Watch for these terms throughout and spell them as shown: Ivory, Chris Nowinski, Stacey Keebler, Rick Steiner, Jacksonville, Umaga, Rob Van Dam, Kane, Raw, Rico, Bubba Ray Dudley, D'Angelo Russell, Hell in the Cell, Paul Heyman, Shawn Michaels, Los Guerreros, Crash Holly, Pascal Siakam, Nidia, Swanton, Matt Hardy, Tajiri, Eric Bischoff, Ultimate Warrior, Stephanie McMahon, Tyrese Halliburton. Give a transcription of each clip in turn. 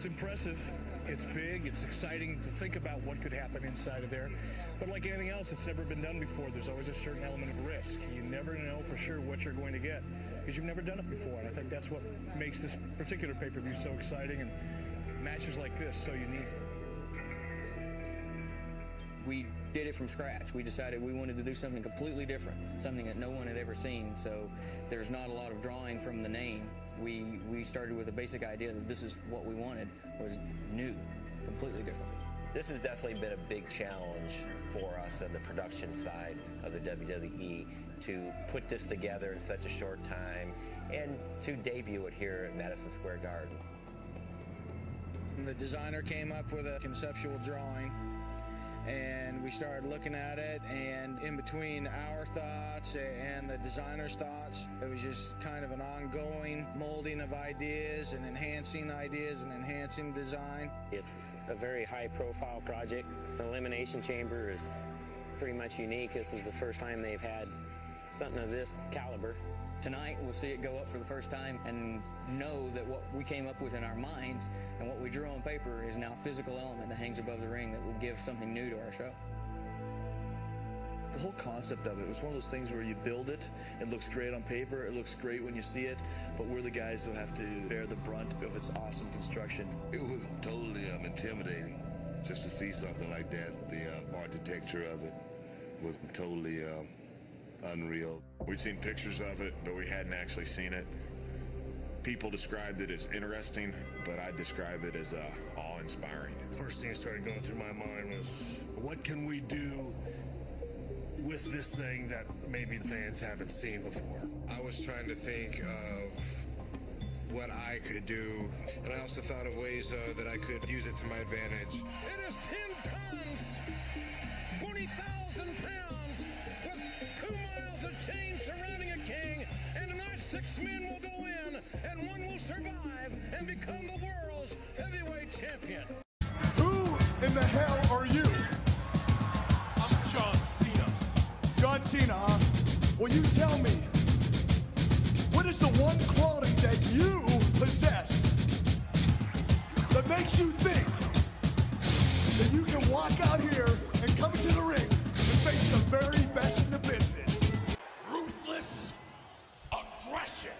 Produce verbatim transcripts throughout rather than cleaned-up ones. it's impressive. It's big. It's exciting to think about what could happen inside of there. But like anything else, it's never been done before. There's always a certain element of risk. You never know for sure what you're going to get because you've never done it before. And I think that's what makes this particular pay-per-view so exciting and matches like this so unique. We did it from scratch. We decided we wanted to do something completely different, something that no one had ever seen. So there's not a lot of drawing from the name. We, we started with a basic idea that this is what we wanted, was new, completely different. This has definitely been a big challenge for us on the production side of the W W E to put this together in such a short time and to debut it here at Madison Square Garden. The designer came up with a conceptual drawing, and we started looking at it, and in between our thoughts and the designer's thoughts, it was just kind of an ongoing molding of ideas and enhancing ideas and enhancing design. It's a very high profile project. The Elimination Chamber is pretty much unique. This is the first time they've had something of this caliber. Tonight, we'll see it go up for the first time and know that what we came up with in our minds and what we drew on paper is now a physical element that hangs above the ring that will give something new to our show. The whole concept of it was one of those things where you build it, it looks great on paper, it looks great when you see it, but we're the guys who have to bear the brunt of its awesome construction. It was totally um, intimidating just to see something like that. The uh, architecture of it was totally um, unreal. We'd seen pictures of it, but we hadn't actually seen it. People described it as interesting, but I describe it as uh, awe-inspiring. First thing that started going through my mind was, what can we do with this thing that maybe the fans haven't seen before? I was trying to think of what I could do, and I also thought of ways uh, that I could use it to my advantage. It is ten tons, twenty thousand pounds, with two miles of chain surrounding a king, and tonight six men will go in, and one will survive and become the world's heavyweight champion. Who in the hell are you? I'm John Cena. John Cena, huh? Well, you tell me, what is the one quality that you possess that makes you think that you can walk out here and come into the ring and face the very best in the business? Ruthless aggression.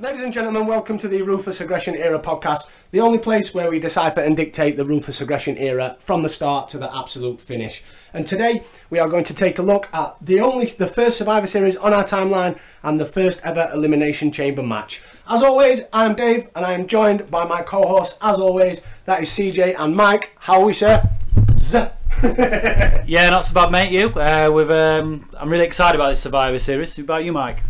Ladies and gentlemen, welcome to the Ruthless Aggression Era podcast, the only place where we decipher and dictate the Ruthless Aggression Era from the start to the absolute finish. And today, we are going to take a look at the only, the first Survivor Series on our timeline and the first ever Elimination Chamber match. As always, I am Dave, and I am joined by my co-hosts, as always, that is C J and Mike. How are we, sir? Zuh. Yeah, not so bad, mate, you. Uh, we've, um, I'm really excited about this Survivor Series. What about you, Mike?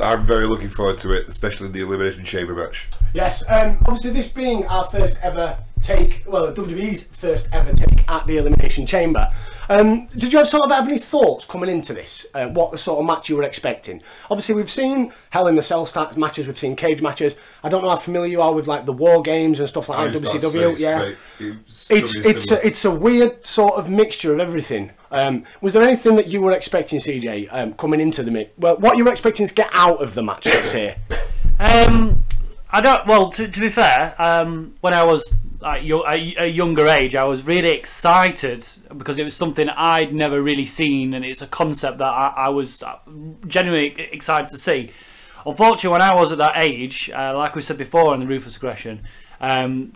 I'm very looking forward to it, especially the Elimination Chamber match. Yes, um, obviously this being our first ever take, well, W W E's first ever take at the Elimination Chamber. Um, did you have sort of have any thoughts coming into this? Uh, what the sort of match you were expecting? Obviously we've seen Hell in the Cell start matches, we've seen cage matches. I don't know how familiar you are with like the War Games and stuff like that. W C W, yeah. It's it's it's a, it's a weird sort of mixture of everything. Um, was there anything that you were expecting, C J, um, coming into the match? Well, what you were expecting to get out of the match, let's say. Um, I don't. Well, to, to be fair, um, when I was at yo- a younger age, I was really excited because it was something I'd never really seen, and it's a concept that I, I was genuinely excited to see. Unfortunately, when I was at that age, uh, like we said before in the Ruthless Aggression, um,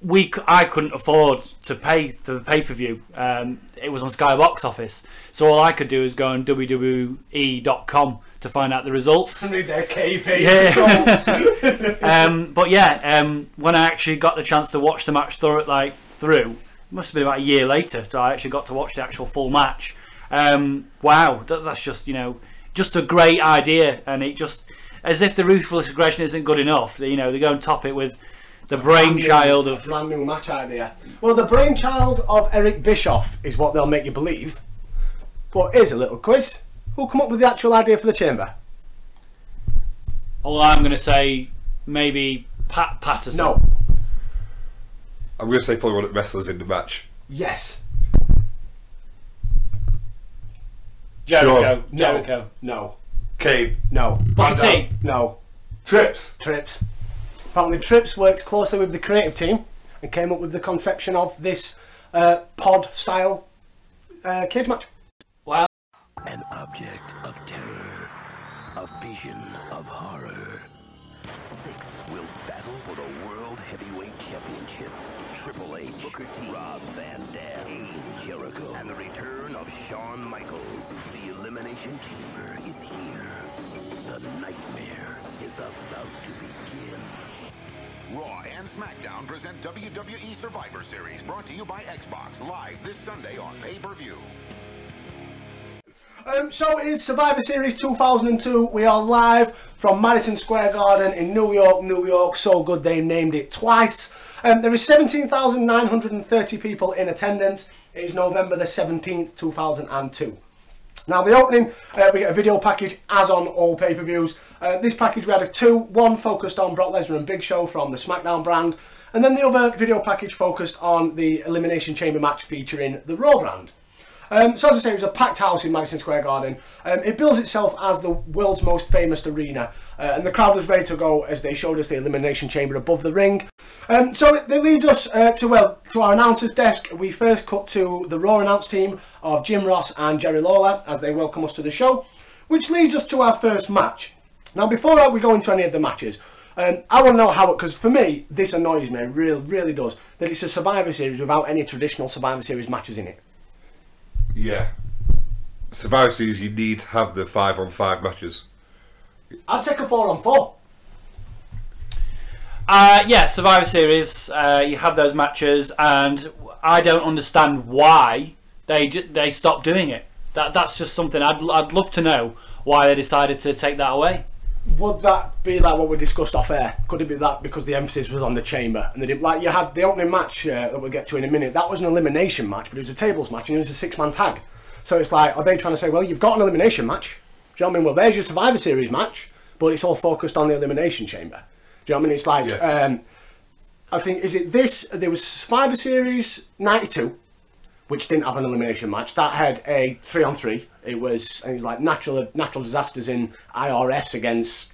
we I couldn't afford to pay to the pay per view. Um, it was on Sky Box Office, so all I could do is go on W W E dot com. to find out the results. I need their K V yeah. results. um, but yeah, um, when I actually got the chance to watch the match through, like through, it must have been about a year later, so I actually got to watch the actual full match. Um, wow, that, that's just you know, just a great idea, and it just as if the Ruthless Aggression isn't good enough, you know, they go and top it with The brainchild of... Brand new match idea. Well, the brainchild of Eric Bischoff is what they'll make you believe. But here's a little quiz. Who'll come up with the actual idea for the chamber? All I'm going to say, maybe Pat Patterson. No. I'm going to say probably one of the wrestlers in the match. Yes. Jericho. Sure. Jericho. No. No. Kane. No. Bobby. No. Trips. Trips. Apparently Trips worked closely with the creative team and came up with the conception of this uh, pod-style uh, cage match. Wow. An object of terror, a vision of horror. Six will battle for the World Heavyweight Championship. Triple H, Booker T, Rob Van Dam, Kane, Jericho, and the return of Shawn Michaels. The Elimination Chamber is here. The nightmare is about to begin. Raw and SmackDown present W W E Survivor Series, brought to you by Xbox, live this Sunday on pay-per-view. Um, so it is Survivor Series two thousand two. We are live from Madison Square Garden in New York, New York. So good they named it twice. Um, there is seventeen thousand nine hundred thirty people in attendance. It is November the seventeenth, two thousand two. Now the opening, uh, we get a video package as on all pay-per-views. Uh, this package we had a two, one focused on Brock Lesnar and Big Show from the SmackDown brand, and then the other video package focused on the Elimination Chamber match featuring the Raw brand. Um, so as I say, it was a packed house in Madison Square Garden. Um, it bills itself as the world's most famous arena, uh, and the crowd was ready to go as they showed us the Elimination Chamber above the ring. Um, so it, it leads us uh, to, well, to our announcer's desk. We first cut to the Raw announce team of Jim Ross and Jerry Lawler as they welcome us to the show, which leads us to our first match. Now before that, we go into any of the matches. Um, I want to know how it, because for me, this annoys me, it really, really does, that it's a Survivor Series without any traditional Survivor Series matches in it. Yeah, Survivor Series, you need to have the five on five matches. I'll take a four on four. Uh, yeah, Survivor Series, uh, you have those matches, and I don't understand why they they stopped doing it. That that's just something I'd I'd love to know why they decided to take that away. Would that be like what we discussed off air? Could it be that because the emphasis was on the chamber and they didn't, like you had the opening match uh, that we'll get to in a minute, that was an elimination match, but it was a tables match and it was a six man tag. So it's like, are they trying to say, well, you've got an elimination match, do you know what I mean? Well, there's your Survivor Series match, but it's all focused on the Elimination Chamber. Do you know what I mean? It's like, yeah. um, I think, is it this, there was Survivor Series ninety-two, which didn't have an elimination match. That had a three on three. It was, it was like natural natural disasters in I R S against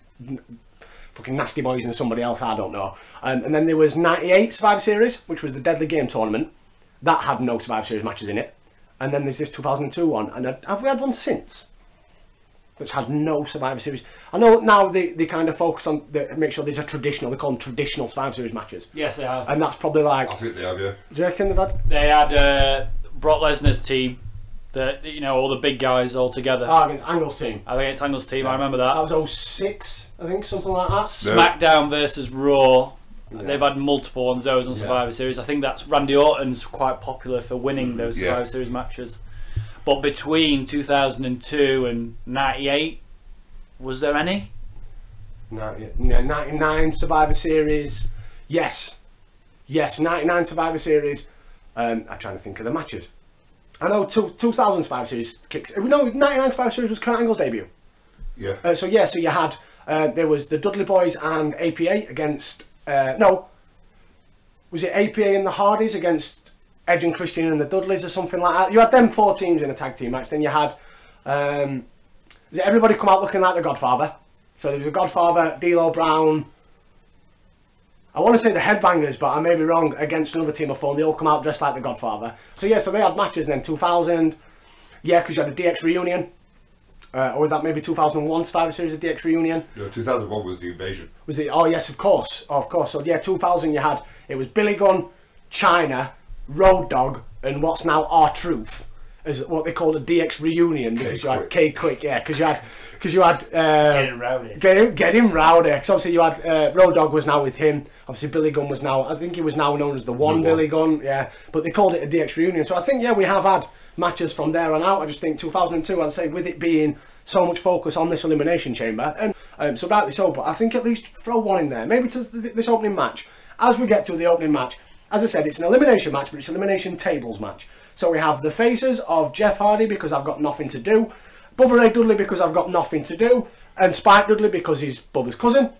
fucking Nasty Boys and somebody else, I don't know. Um, and then there was ninety-eight Survivor Series, which was the Deadly Game Tournament. That had no Survivor Series matches in it. And then there's this two thousand two one. And have we had one since? That's had no Survivor Series. I know now they, they kind of focus on, the, make sure there's a traditional, they call them traditional Survivor Series matches. Yes, they have. And that's probably like... I think they have, yeah. Do you reckon they've had... They had... Uh... Brock Lesnar's team, the, you know, all the big guys all together. Oh, against Angle's team. I think it's Angle's team, yeah. I remember that. That was oh six, I think, something like that. SmackDown no. versus Raw. Yeah. They've had multiple ones, those on Survivor yeah. Series. I think that's Randy Orton's quite popular for winning those yeah. Survivor Series matches. But between two thousand two and ninety-eight, was there any? ninety-nine Survivor Series. Yes. Yes, ninety-nine Survivor Series. Um, I'm trying to think of the matches. I know two, two thousand Survivor Series kicks. No, ninety-nine Survivor Series was Kurt Angle's debut. Yeah. Uh, so yeah, so you had uh, there was the Dudley Boys and A P A against uh, no, was it A P A and the Hardys against Edge and Christian and the Dudleys or something like that? You had them four teams in a tag team match. Then you had um, was it everybody come out looking like the Godfather? So there was a Godfather, D'Lo Brown. I want to say the Headbangers, but I may be wrong, against another team of four. They all come out dressed like the Godfather. So yeah, so they had matches in then two thousand. Yeah, because you had a D X reunion. Uh, or that maybe two thousand one Survivor Series of D X reunion. No, two thousand one was the invasion. Was it? Oh yes, of course. Oh, of course. So yeah, two thousand you had, it was Billy Gunn, China, Road Dogg, and what's now R-Truth. Is what they called a D X reunion because K you had K Quick, yeah, because you had, because you had uh, get him rowdy, get him, get him rowdy. Because obviously you had uh, Road Dogg was now with him. Obviously Billy Gunn was now, I think he was now known as the One, the one. Billy Gunn, yeah. But they called it a D X reunion. So I think yeah, we have had matches from there on out. I just think two thousand two, I'd say, with it being so much focus on this Elimination Chamber, and um, so rightly so. But I think at least throw one in there, maybe to th this opening match. as we get to the opening match. As I said, it's an elimination match, but it's an elimination tables match. So we have the faces of Jeff Hardy, because I've got nothing to do, Bubba Ray Dudley, because I've got nothing to do, and Spike Dudley, because he's Bubba's cousin,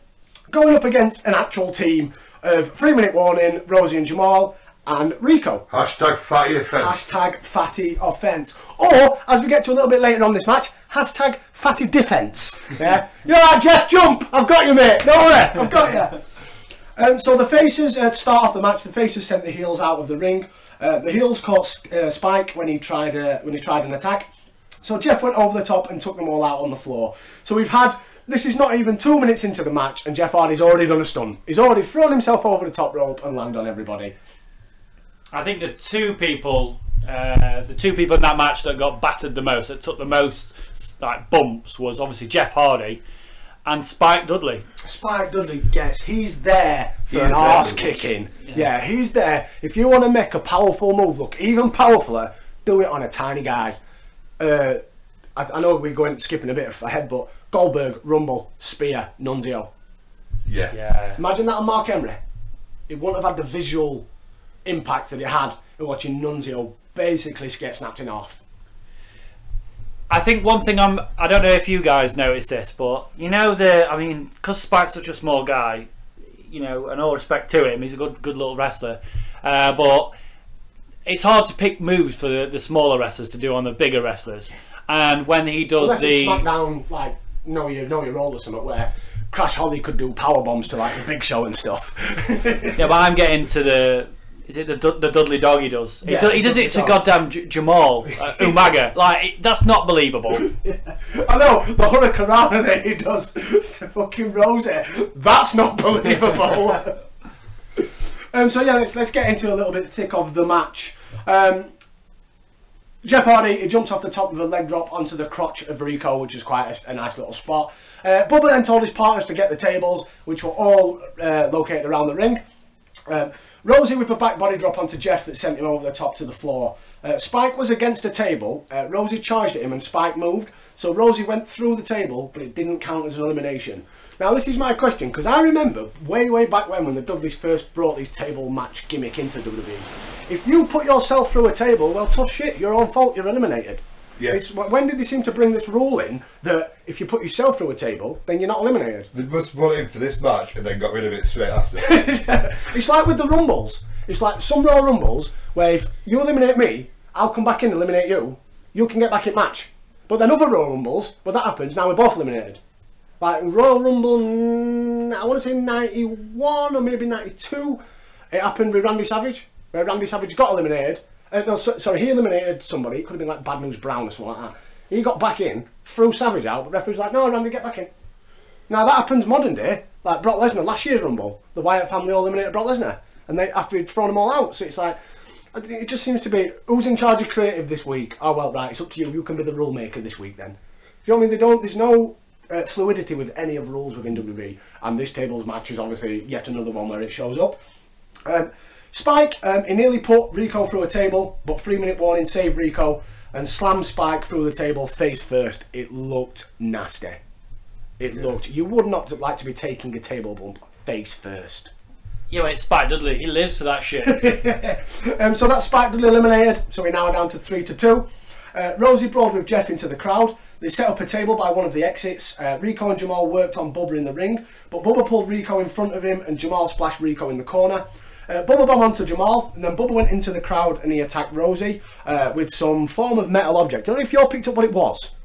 going up against an actual team of Three Minute Warning, Rosie and Jamal, and Rico. Hashtag fatty offence. Hashtag fatty offence. Or, as we get to a little bit later on this match, hashtag fatty defence. Yeah? You're right, Jeff, jump! I've got you, mate. Don't worry, I've got you. Um, so the faces uh, start off the match. The faces sent the heels out of the ring. Uh, the heels caught uh, Spike when he tried uh, when he tried an attack. So Jeff went over the top and took them all out on the floor. So we've had, this is not even two minutes into the match, and Jeff Hardy's already done a stun. He's already thrown himself over the top rope and landed on everybody. I think the two people, uh, the two people in that match that got battered the most, that took the most like bumps, was obviously Jeff Hardy and Spike Dudley. Spike Dudley, yes, he's there for he's an arse kicking. Yeah. yeah, he's there. If you want to make a powerful move look even powerfuler, do it on a tiny guy. Uh, I, I know we're going skipping a bit ahead, but Goldberg, Rumble, Spear, Nunzio. Yeah. yeah. Imagine that on Mark Henry. It wouldn't have had the visual impact that it had in watching Nunzio basically get snapped in half. I think one thing I'm, I don't know if you guys noticed this, but you know, the, I mean, because Spike's such a small guy, you know, and all respect to him, he's a good good little wrestler, uh, but it's hard to pick moves for the, the smaller wrestlers to do on the bigger wrestlers. And when he does Unless the... Unless SmackDown, like, know your, know your role or something, where Crash Holly could do power bombs to, like, the Big Show and stuff. yeah, but I'm getting to the... Is it the, du the Dudley dog he does? Yeah, he, do he does it to dog. goddamn J Jamal, uh, Umaga. Like, it, that's not believable. yeah. I know, the Hurricanrana that he does to fucking Rosie. That's not believable. um, so, yeah, let's, let's get into a little bit thick of the match. Um, Jeff Hardy, he jumped off the top with a leg drop onto the crotch of Rico, which is quite a, a nice little spot. Uh, Bubba then told his partners to get the tables, which were all uh, located around the ring. Um, Rosie with a back body drop onto Jeff that sent him over the top to the floor. Uh, Spike was against a table. Uh, Rosie charged at him and Spike moved. So Rosie went through the table, but it didn't count as an elimination. Now this is my question, because I remember way, way back when, when the Dudleys first brought these table match gimmick into W W E. If you put yourself through a table, well, tough shit, your own fault, you're eliminated. Yeah. It's, when did they seem to bring this rule in that if you put yourself through a table, then you're not eliminated? They must have brought it in for this match and then got rid of it straight after. yeah. It's like with the Rumbles. It's like some Raw Rumbles where if you eliminate me, I'll come back in and eliminate you. You can get back in match. But then other Raw Rumbles, when that happens, now we're both eliminated. Like Royal Rumble, I want to say ninety-one or maybe ninety-two, it happened with Randy Savage, where Randy Savage got eliminated. Uh, no, so, sorry, he eliminated somebody. It could have been like Bad News Brown or something like that. He got back in, threw Savage out, but the referee was like, no, Randy, get back in. Now, that happens modern day. Like Brock Lesnar, last year's Rumble, the Wyatt family all eliminated Brock Lesnar, and they, after he'd thrown them all out. So it's like, it just seems to be, who's in charge of creative this week? Oh, well, right, it's up to you. You can be the rule maker this week then. Do you know what I mean? They don't, there's no uh, fluidity with any of the rules within W W E, and this tables match is obviously yet another one where it shows up. Um, Spike, um, he nearly put Rico through a table, but Three Minute Warning saved Rico and slammed Spike through the table face first. It looked nasty. It yeah. looked... You would not like to be taking a table bump face first. Yeah, well, it's Spike Dudley. He lives for that shit. um, so that's Spike Dudley eliminated. So we're now down to three to two. Uh, Rosie brawled with Jeff into the crowd. They set up a table by one of the exits. Uh, Rico and Jamal worked on Bubba in the ring, but Bubba pulled Rico in front of him and Jamal splashed Rico in the corner. Uh, Bubba bombed onto Jamal, and then Bubba went into the crowd and he attacked Rosie uh, with some form of metal object. I don't know if you all picked up what it was.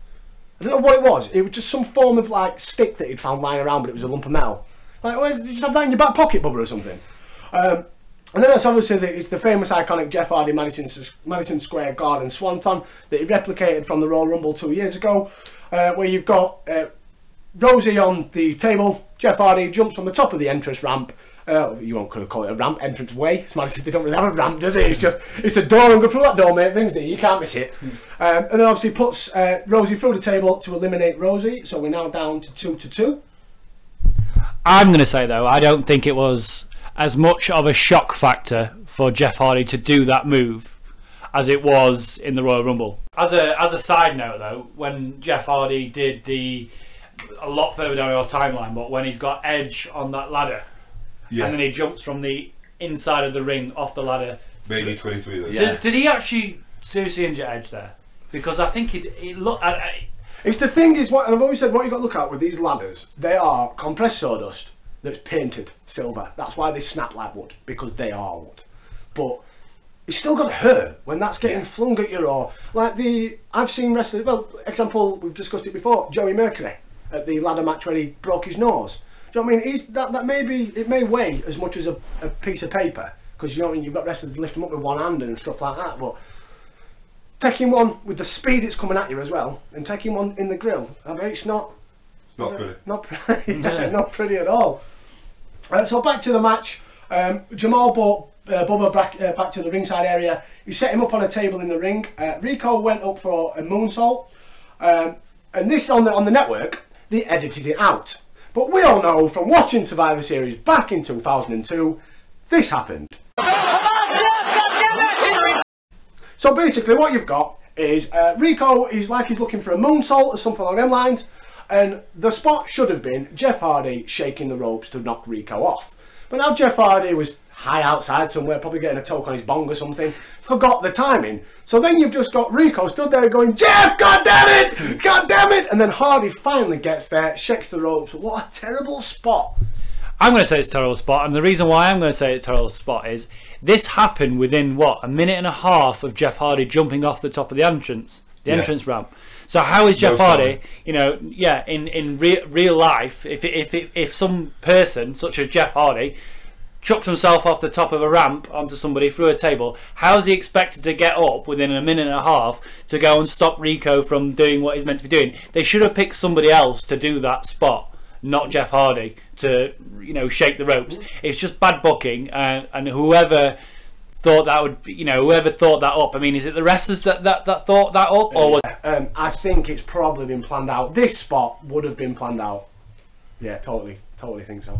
I don't know what it was. It was just some form of like stick that he'd found lying around, but it was a lump of metal. Like, well, you just have that in your back pocket, Bubba, or something. Um, and then that's obviously the, it's the famous iconic Jeff Hardy Madison, Madison Square Garden Swanton that he replicated from the Royal Rumble two years ago, uh, where you've got uh, Rosie on the table. Jeff Hardy jumps from the top of the entrance ramp. Uh, you won't call it a ramp, entrance way. It's Madison, they don't really have a ramp, do they? It's just, it's a door, and go through that door, mate. Things there, you can't miss it. Mm. Um, and then obviously puts uh, Rosie through the table to eliminate Rosie. So we're now down to two to two. I'm going to say though, I don't think it was as much of a shock factor for Jeff Hardy to do that move as it was in the Royal Rumble. As a as a side note though, when Jeff Hardy did the, a lot further down our timeline, but when he's got Edge on that ladder. yeah. and then he jumps from the inside of the ring off the ladder. Maybe twenty-three then. Yeah. Did, did he actually seriously injure Edge there? Because I think he'd, he looked... I, I, it's the thing is, what, and I've always said, what you've got to look at with these ladders, they are compressed sawdust that's painted silver. That's why they snap like wood, because they are wood. But it's still got to hurt when that's getting yeah. flung at you, or like the... I've seen wrestlers... Well, example, we've discussed it before, Joey Mercury at the ladder match where he broke his nose. Do you know what I mean? He's, that that may be, it may weigh as much as a, a piece of paper, because you know what I mean, you've got wrestlers lift them up with one hand and stuff like that, but taking one with the speed it's coming at you as well, and taking one in the grill, I mean, it's not... Not uh, pretty. Not pretty, yeah, not pretty at all. Uh, so back to the match. Um, Jamal brought uh, Bubba back, uh, back to the ringside area. He set him up on a table in the ring. Uh, Rico went up for a moonsault. Um, and this on the, on the network, they edited it out. But we all know from watching Survivor Series back in two thousand two, this happened. So basically what you've got is uh, Rico is like he's looking for a moonsault or something along them lines, and the spot should have been Jeff Hardy shaking the ropes to knock Rico off. But now Jeff Hardy was high outside somewhere, probably getting a toke on his bong or something, forgot the timing. So then you've just got Rico stood there going, Jeff, God damn it! God damn it! And then Hardy finally gets there, shakes the ropes. What a terrible spot. I'm going to say it's a terrible spot, and the reason why I'm going to say it's a terrible spot is this happened within, what, a minute and a half of Jeff Hardy jumping off the top of the entrance, the yeah. entrance ramp. So how is Jeff no, Hardy, sorry. you know, yeah, in, in re- real life, if, if, if, if some person, such as Jeff Hardy, chucks himself off the top of a ramp onto somebody through a table, how is he expected to get up within a minute and a half to go and stop Rico from doing what he's meant to be doing? They should have picked somebody else to do that spot, not Jeff Hardy, to, you know, shake the ropes. It's just bad booking, and, and whoever thought that would, you know, whoever thought that up. I mean, is it the wrestlers that, that, that thought that up, or was? Um, I think it's probably been planned out. This spot would have been planned out. Yeah, totally, totally think so.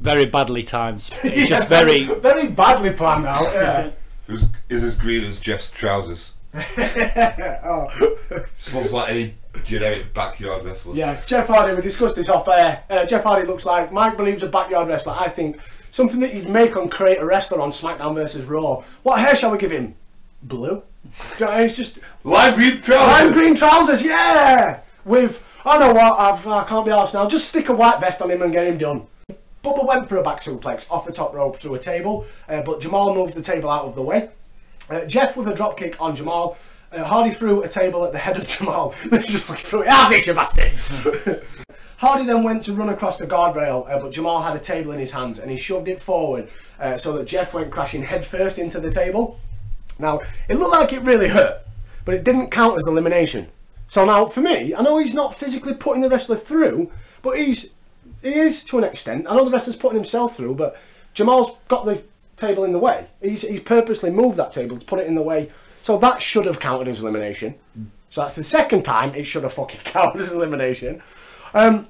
Very badly timed. yeah, just very, very badly planned out. Yeah. It was, is as green as Jeff's trousers. oh. Smells like any generic backyard wrestler. Yeah, Jeff Hardy, we discussed this off air. Uh, Jeff Hardy looks like, Mike believes, a backyard wrestler. I think something that you'd make on Create a Wrestler on SmackDown versus Raw. What hair shall we give him? Blue. Do you know, it's just lime green trousers. Lime green trousers, yeah. With, I know what, I've, I can't be arsed now. Just stick a white vest on him and get him done. Bubba went for a back suplex off the top rope through a table, uh, but Jamal moved the table out of the way. Uh, Jeff with a dropkick on Jamal. Uh, Hardy threw a table at the head of Jamal. They just fucking threw it. Ah, this you bastard! Hardy then went to run across the guardrail, uh, but Jamal had a table in his hands and he shoved it forward uh, so that Jeff went crashing headfirst into the table. Now, it looked like it really hurt, but it didn't count as elimination. So now, for me, I know he's not physically putting the wrestler through, but he's, he is to an extent. I know the wrestler's putting himself through, but Jamal's got the table in the way. He's, he's purposely moved that table to put it in the way, so that should have counted as elimination. So that's the second time it should have fucking counted as elimination. Um,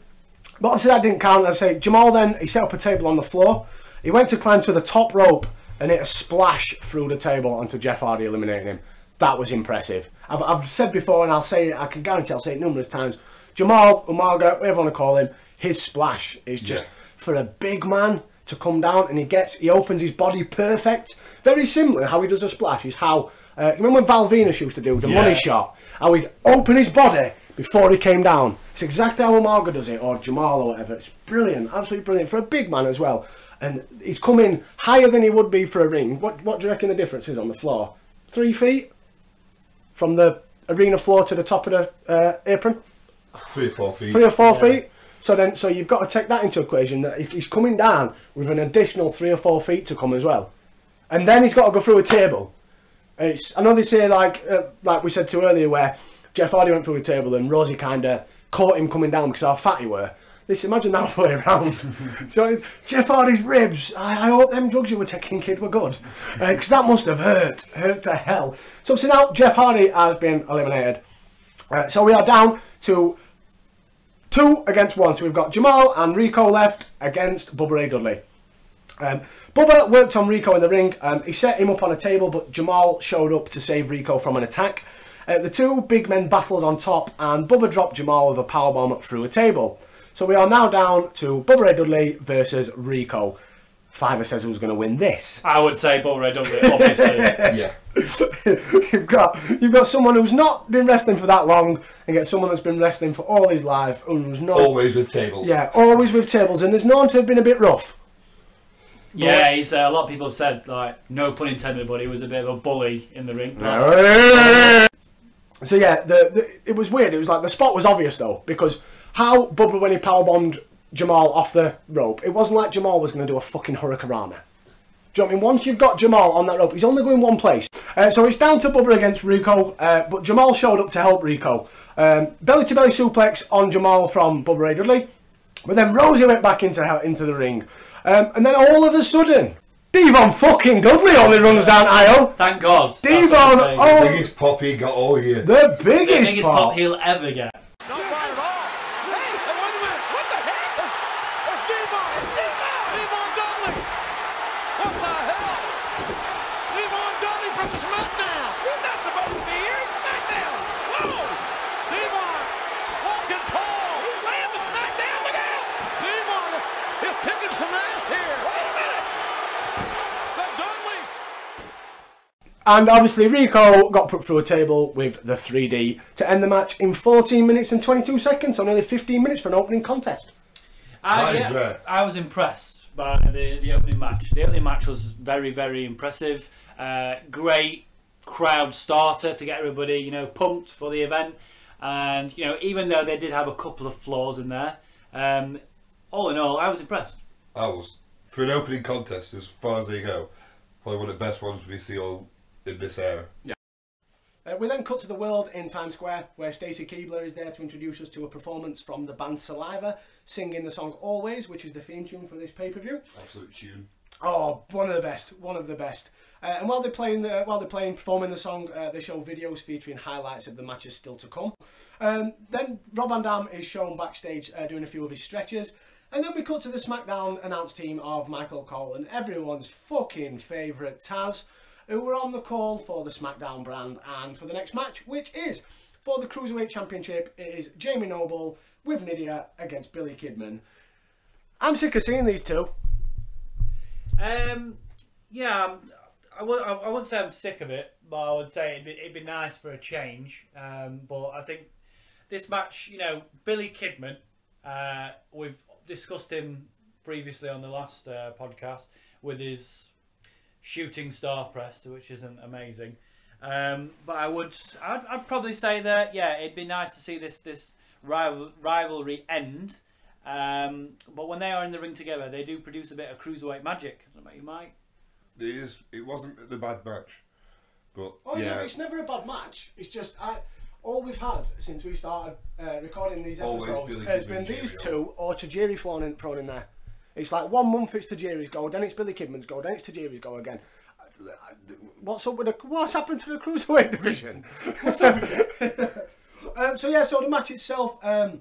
but obviously that didn't count. I say Jamal then, he set up a table on the floor. He went to climb to the top rope and hit a splash through the table onto Jeff Hardy, eliminating him. That was impressive. I've, I've said before, and I'll say it, I can guarantee I'll say it numerous times, Jamal, Umaga, whatever you want to call him, his splash is just, yeah. for a big man to come down, and he gets, he opens his body perfect. Very similar how he does a splash is how, uh, remember when Val Venus used to do the yeah. money shot? How he'd open his body before he came down. It's exactly how Umaga does it, or Jamal or whatever. It's brilliant, absolutely brilliant, for a big man as well. And he's come in higher than he would be for a ring. What, what do you reckon the difference is on the floor? Three feet? From the arena floor to the top of the uh, apron? Three or four feet. Three or four yeah. feet. So then, so you've got to take that into equation that he's coming down with an additional three or four feet to come as well, and then he's got to go through a table. And it's, I know they say like uh, like we said to earlier, where Jeff Hardy went through a table and Rosie kind of caught him coming down because how fat he were. This, imagine that way around. So Jeff Hardy's ribs. I, I hope them drugs you were taking, kid, were good, because uh, that must have hurt, hurt to hell. So obviously now Jeff Hardy has been eliminated. Uh, so we are down to two against one, so we've got Jamal and Rico left against Bubba Ray Dudley. Um, Bubba worked on Rico in the ring, um, he set him up on a table, but Jamal showed up to save Rico from an attack. Uh, the two big men battled on top, and Bubba dropped Jamal with a powerbomb through a table. So we are now down to Bubba Ray Dudley versus Rico. Fiver says who's going to win this. I would say Bubba Ray Dudley, obviously. Yeah. You've got you've got someone who's not been wrestling for that long, and get someone that's been wrestling for all his life, and who's not always with tables. Yeah, always with tables, and there's known to have been a bit rough. But yeah, he's uh, a lot of people have said, like, no pun intended, but he was a bit of a bully in the ring. So yeah, the, the it was weird. It was like the spot was obvious though, because how Bubba, when he powerbombed Jamal off the rope, it wasn't like Jamal was going to do a fucking hurricanrana. Do you know what I mean? Once you've got Jamal on that rope, he's only going one place. Uh, so it's down to Bubba against Rico, uh, but Jamal showed up to help Rico. Um, belly-to-belly suplex on Jamal from Bubba Ray Dudley, but then Rosie went back into into the ring, um, and then all of a sudden, Devon fucking Dudley only runs down aisle. Thank God. Devon, oh, the biggest pop he got all year. The biggest, the biggest pop. pop he'll ever get. Not bad at all. And obviously Rico got put through a table with the three D to end the match in fourteen minutes and twenty-two seconds, so nearly fifteen minutes for an opening contest. I, yeah, I was impressed by the, the opening match. The opening match was very, very impressive. Uh, great crowd starter to get everybody, you know, pumped for the event. And, you know, even though they did have a couple of flaws in there, um, all in all, I was impressed. I was. For an opening contest, as far as they go, probably one of the best ones we see all in this era. Yeah. Uh, we then cut to the world in Times Square, where Stacey Keebler is there to introduce us to a performance from the band Saliva, singing the song Always, which is the theme tune for this pay-per-view. Absolute tune. Oh, one of the best, one of the best. Uh, and while they're playing, the, while they're playing, performing the song, uh, they show videos featuring highlights of the matches still to come. Um, then Rob Van Dam is shown backstage uh, doing a few of his stretches. And then we cut to the SmackDown announce team of Michael Cole and everyone's fucking favourite Taz, who were on the call for the SmackDown brand and for the next match, which is for the Cruiserweight Championship. It is Jamie Noble with Nidia against Billy Kidman. I'm sick of seeing these two. Um, yeah, I'm, I, w- I wouldn't say I'm sick of it, but I would say it'd be, it'd be nice for a change. Um, but I think this match, you know, Billy Kidman, uh, we've discussed him previously on the last uh, podcast with his shooting star press, which isn't amazing, um, but I would I'd, I'd probably say that, yeah, it'd be nice to see this this rival, rivalry end, um, but when they are in the ring together, they do produce a bit of cruiserweight magic. I don't know about you, Mike. It is. It wasn't the bad match, but oh yeah, no, it's never a bad match. It's just I, all we've had since we started uh, recording these episodes Billy has been these two or Tajiri thrown in, thrown in there. It's like one month it's Tajiri's goal, then it's Billy Kidman's goal, then it's Tajiri's goal again. What's up with the, what's happened to the Cruiserweight division? What's um, so yeah, so the match itself, um,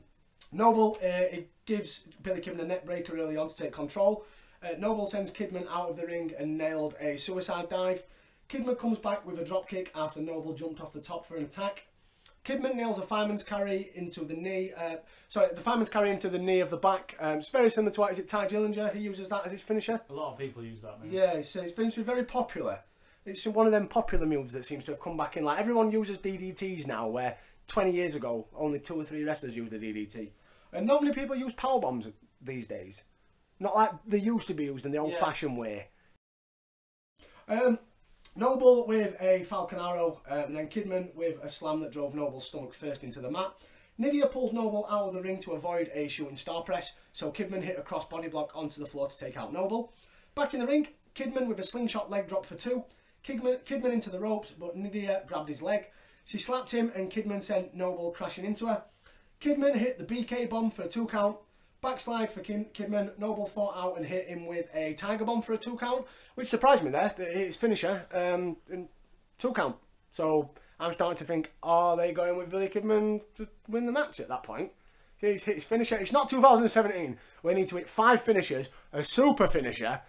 Noble, uh, it gives Billy Kidman a neck breaker early on to take control. Uh, Noble sends Kidman out of the ring and nailed a suicide dive. Kidman comes back with a drop kick after Noble jumped off the top for an attack. Kidman nails a fireman's carry into the knee. Uh, sorry, the fireman's carry into the knee of the back. Um, it's very similar to what is it Ty Dillinger? He uses that as his finisher. A lot of people use that. Man. Yeah, it's, it's been very popular. It's one of them popular moves that seems to have come back in. Like everyone uses D D Ts now, where twenty years ago only two or three wrestlers used the D D T, and not many people use power bombs these days. Not like they used to be used in the old-fashioned yeah. way. Um. Noble with a Falcon Arrow, uh, and then Kidman with a slam that drove Noble's stomach first into the mat. Nidia pulled Noble out of the ring to avoid a shooting star press, so Kidman hit a cross body block onto the floor to take out Noble. Back in the ring, Kidman with a slingshot leg drop for two. Kidman, Kidman into the ropes, but Nidia grabbed his leg. She slapped him, and Kidman sent Noble crashing into her. Kidman hit the B K bomb for a two count. Backslide for Kim, Kidman, Noble fought out and hit him with a Tiger Bomb for a two count, which surprised me there, his finisher, um, in two count. So I'm starting to think, are they going with Billy Kidman to win the match at that point? He's hit his finisher, it's not two thousand seventeen, we need to hit five finishers, a super finisher,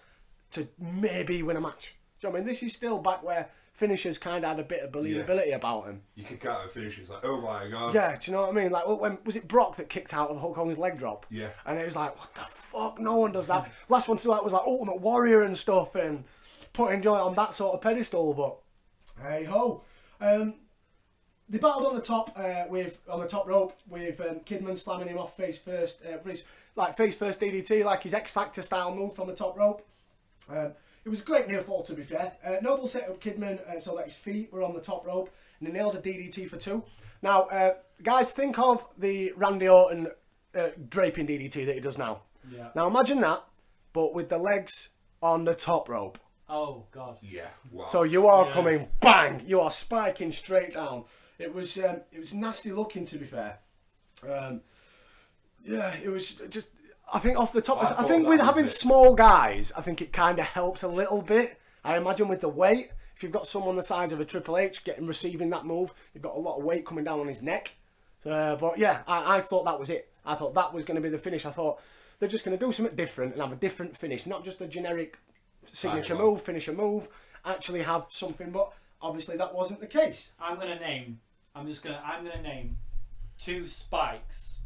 to maybe win a match. Do you know what I mean? This is still back where finishers kind of had a bit of believability yeah. about him. You could get out of finishers like, oh my God. Yeah, do you know what I mean? Like, when was it Brock that kicked out of Hulk Hogan's leg drop? Yeah. And it was like, what the fuck? No one does that. Last one to do that was like Ultimate Warrior and stuff and putting Joy on that sort of pedestal, but hey ho. Um, they battled on the top uh, with on the top rope with um, Kidman slamming him off face first, uh, his, like face first D D T, like his X Factor style move from the top rope. Um, it was a great near fall, to be fair. Uh, Noble set up Kidman uh, so that his feet were on the top rope, and they nailed a D D T for two. Now, uh, guys, think of the Randy Orton uh, draping D D T that he does now. Yeah. Now, imagine that, but with the legs on the top rope. Oh, God. Yeah. Wow. So you are yeah. coming, bang, you are spiking straight down. It was um, it was nasty looking, to be fair. Um, yeah, it was just... I think off the top, I, I think with having it. small guys, I think it kind of helps a little bit. I imagine with the weight, if you've got someone the size of a Triple H getting receiving that move, you've got a lot of weight coming down on his neck. Uh, but yeah, I, I thought that was it. I thought that was going to be the finish. I thought they're just going to do something different and have a different finish, not just a generic signature move, finisher move. Actually have something, but obviously that wasn't the case. I'm going to name. I'm just going to. I'm going to name two spikes.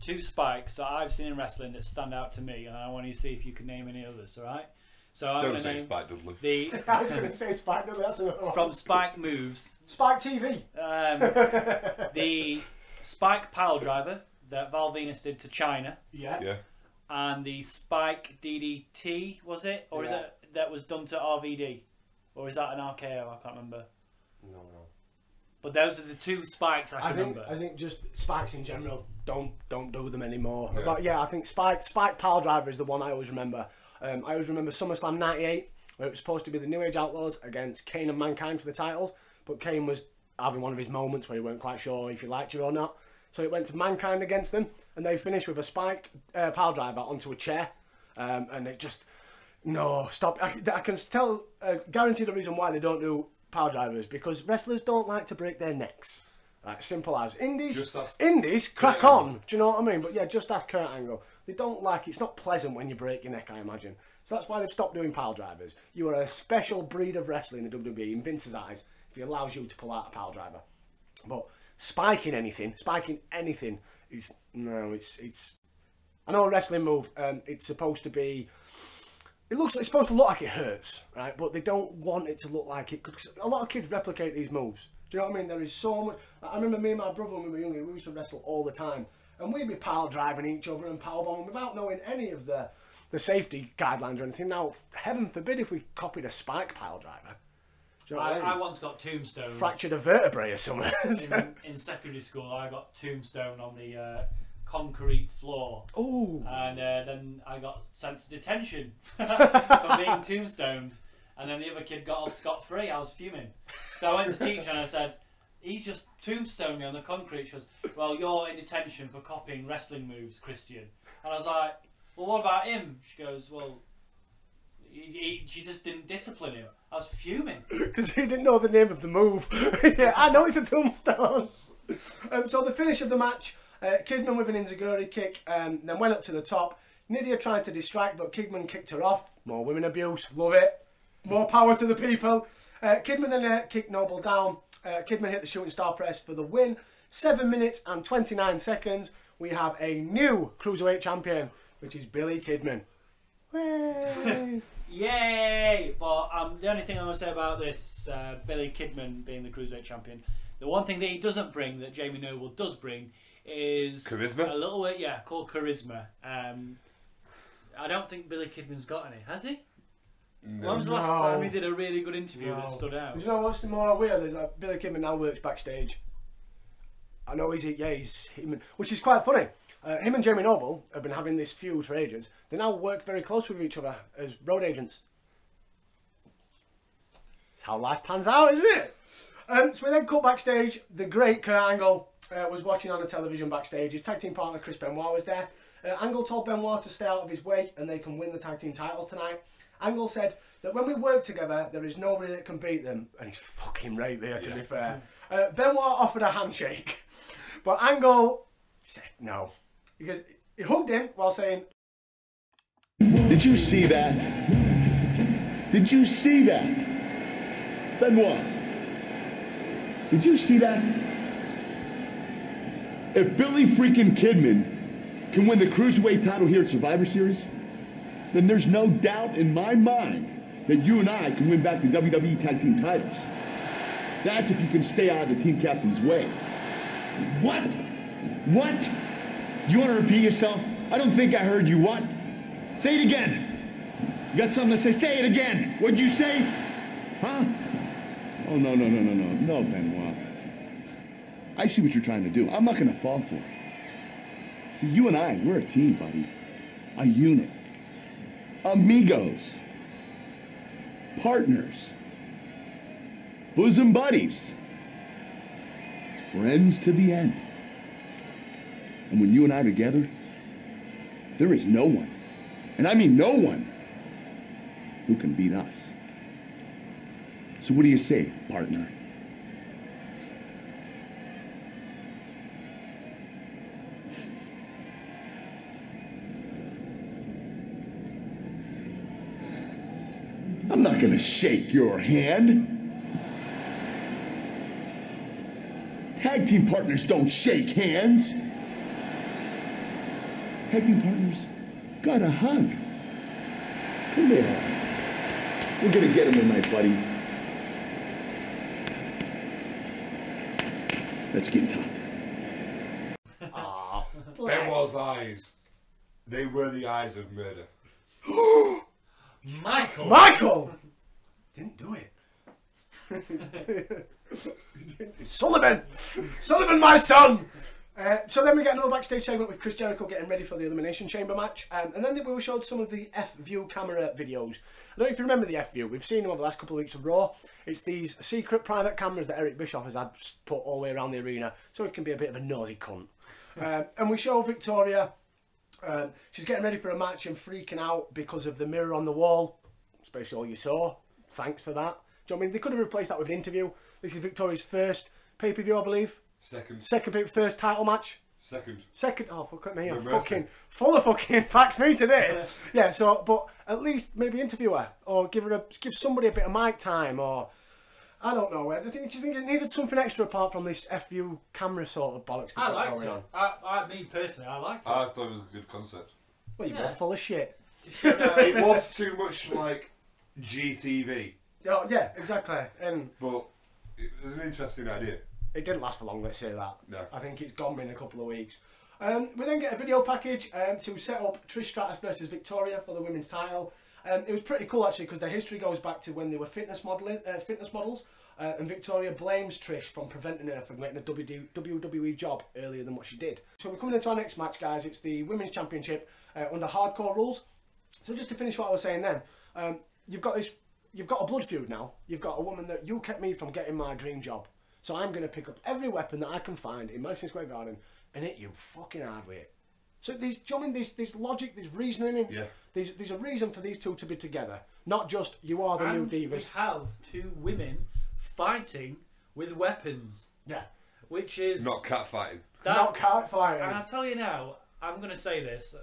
Two spikes that I've seen in wrestling that stand out to me, and I want you to see if you can name any others, alright? So I'm Don't say name Spike Dudley. The, I was going to say Spike Dudley, that's another one. From Spike Moves. Spike T V. Um, the Spike Pile Driver that Val Venus did to China. Yeah. yeah. And the Spike D D T, was it? Or yeah. is it that was done to R V D? Or is that an R K O? I can't remember. No, no. But those are the two spikes I can I think, remember. I think just spikes in general, don't don't do them anymore. Yeah. But yeah, I think Spike Spike Pile Driver is the one I always remember. Um, I always remember SummerSlam ninety-eight, where it was supposed to be the New Age Outlaws against Kane and Mankind for the titles, but Kane was having one of his moments where he weren't quite sure if he liked you or not. So it went to Mankind against them, and they finished with a Spike uh, Pile Driver onto a chair. Um, and it just, no, stop. I, I can tell, uh, guarantee the reason why they don't do Power drivers, because wrestlers don't like to break their necks. Right, simple as. Indies, indies, crack on. Do you know what I mean? But yeah, just ask Kurt Angle. They don't like it. It's not pleasant when you break your neck, I imagine. So that's why they've stopped doing power drivers. You are a special breed of wrestling in the W W E, in Vince's eyes, if he allows you to pull out a power driver. But spiking anything, spiking anything is, no, it's, it's, I know a wrestling move, um, it's supposed to be, it looks like it's supposed to look like it hurts, right? But they don't want it to look like it, because a lot of kids replicate these moves. Do you know what I mean? There is so much. I remember me and my brother when we were younger, we used to wrestle all the time, and we'd be pile driving each other and power bombing without knowing any of the the safety guidelines or anything. Now, heaven forbid if we copied a spike pile driver. Do you know I, what I mean? I once got tombstone, fractured a vertebrae or something. in, in secondary school, I got tombstone on the Uh, concrete floor. Ooh. And uh, then I got sent to detention for being tombstoned, and then the other kid got off scot-free. I was fuming, so I went to teacher and I said, he's just tombstoned me on the concrete. She goes, well, you're in detention for copying wrestling moves, Christian. And I was like, well, what about him? She goes, well, he, he, she just didn't discipline him. I was fuming because he didn't know the name of the move. Yeah, I know it's a tombstone. Um, so the finish of the match, Uh, Kidman with an enziguri kick, um, then went up to the top. Nidia tried to distract, but Kidman kicked her off. More women abuse, love it. More power to the people. Uh, Kidman then uh, kicked Noble down. Uh, Kidman hit the shooting star press for the win. seven minutes and twenty-nine seconds. We have a new Cruiserweight champion, which is Billy Kidman. Yay! But um, the only thing I want to say about this, uh, Billy Kidman being the Cruiserweight champion, the one thing that he doesn't bring that Jamie Noble does bring is charisma. A little bit, yeah, called charisma. Um, I don't think Billy Kidman's got any, has he? No. When was the last no. time he did a really good interview no. that stood out? You know what's the more weird is that Billy Kidman now works backstage. I know he's, yeah, he's him, and, which is quite funny. Uh, him and Jamie Noble have been having this feud for ages. They now work very close with each other as road agents. It's how life pans out, isn't it? Um, so we then cut backstage. The great Kurt Angle Uh, was watching on the television backstage. His tag team partner Chris Benoit was there. Uh, Angle told Benoit to stay out of his way and they can win the tag team titles tonight. Angle said that when we work together, there is nobody that can beat them. And he's fucking right there, to yeah. be fair. Uh, Benoit offered a handshake, but Angle said no. Because he hugged him while saying, "Did you see that? Did you see that? Benoit. Did you see that? If Billy freaking Kidman can win the Cruiserweight title here at Survivor Series, then there's no doubt in my mind that you and I can win back the W W E Tag Team titles. That's if you can stay out of the team captain's way. What? What? You want to repeat yourself? I don't think I heard you. What? Say it again. You got something to say? Say it again. What'd you say? Huh? Oh, no, no, no, no, no. No, Benoit. I see what you're trying to do. I'm not going to fall for it. See, you and I, we're a team, buddy. A unit. Amigos. Partners. Bosom buddies. Friends to the end. And when you and I are together, there is no one, and I mean no one, who can beat us. So what do you say, partner? I'm not gonna shake your hand. Tag team partners don't shake hands. Tag team partners got a hug. Come here. We're gonna get him tonight, buddy. Let's get tough. Aww. Benoit's eyes. They were the eyes of murder. Michael! Michael! Didn't do it. Sullivan! Sullivan, my son! Uh, so then we get another backstage segment with Chris Jericho getting ready for the Elimination Chamber match, um, and then we were showed some of the F-View camera videos. I don't know if you remember the F-View, we've seen them over the last couple of weeks of Raw. It's these secret private cameras that Eric Bischoff has had put all the way around the arena, so it can be a bit of a nosy cunt. Um, and we show Victoria, um, she's getting ready for a match and freaking out because of the mirror on the wall, especially all you saw, thanks for that. Do you know what I mean? They could have replaced that with an interview. This is Victoria's first pay-per-view, I believe. Second. Second, first title match. Second. Second. Oh, fuck me. I'm fucking full of fucking facts me today. Yeah, so, but at least maybe interview her or give her a, give somebody a bit of mic time, or I don't know. I think, do you think it needed something extra apart from this F U camera sort of bollocks? I liked it. I, I, me personally, I liked it. I thought it was a good concept. Well, you're yeah. full of shit. It was too much like G T V. Oh, yeah, exactly. And But it was an interesting idea. It didn't last for long, let's say that. No. I think it's gone in a couple of weeks. Um, we then get a video package um, to set up Trish Stratus versus Victoria for the women's title. Um, it was pretty cool, actually, because their history goes back to when they were fitness modeling, uh, fitness models, uh, and Victoria blames Trish from preventing her from getting a W W E job earlier than what she did. So we're coming into our next match, guys. It's the Women's Championship uh, under hardcore rules. So just to finish what I was saying then, um, you've got this, you've got a blood feud now. You've got a woman that you kept me from getting my dream job. So I'm going to pick up every weapon that I can find in Madison Square Garden and hit you fucking hard with it. So there's, do you know what I mean? there's, there's logic, there's reasoning, yeah. there's, there's a reason for these two to be together. Not just, you are the and new divas. We have two women fighting with weapons. Yeah. Which is... Not cat fighting. That, not cat fighting. And I'll tell you now, I'm going to say this.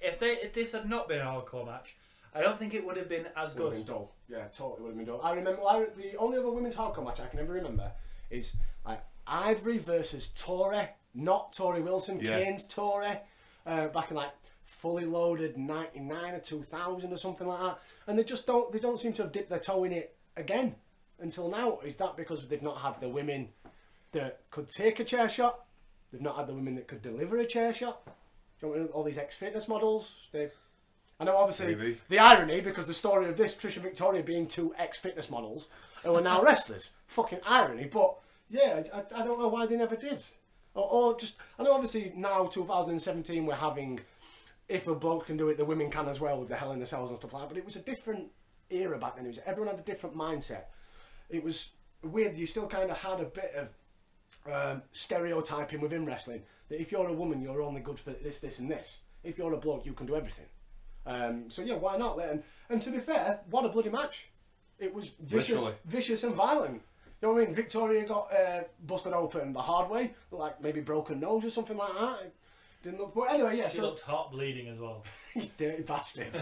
If, they, if this had not been a hardcore match, I don't think it would have been as good. It would have been dull. Yeah, totally would have been dull. I remember, I, the only other women's hardcore match I can ever remember is like Ivory versus Tory, not Tory Wilson, yeah. Kane's Tory, uh, back in like Fully Loaded ninety-nine or two thousand or something like that, and they just don't they don't seem to have dipped their toe in it again until now. Is that because they've not had the women that could take a chair shot? They've not had the women that could deliver a chair shot. Do you know what, all these ex-fitness models? They, I know, obviously, Maybe. the irony, because the story of this, Trish and Victoria being two ex-fitness models who are now wrestlers. Fucking irony, but yeah, I, I don't know why they never did. Or, or just, I know, obviously, now, two thousand seventeen, we're having, if a bloke can do it, the women can as well, with the Hell in the Cells and stuff like that, but it was a different era back then. It was, everyone had a different mindset. It was weird, you still kind of had a bit of um, stereotyping within wrestling, that if you're a woman, you're only good for this, this, and this. If you're a bloke, you can do everything. Um, so yeah, why not? And, and to be fair, what a bloody match. It was vicious, Literally. vicious and violent. You know what I mean? Victoria got uh, busted open the hard way, like maybe broken nose or something like that. It didn't look, but anyway, yeah. She so, looked hot bleeding as well. You dirty bastard.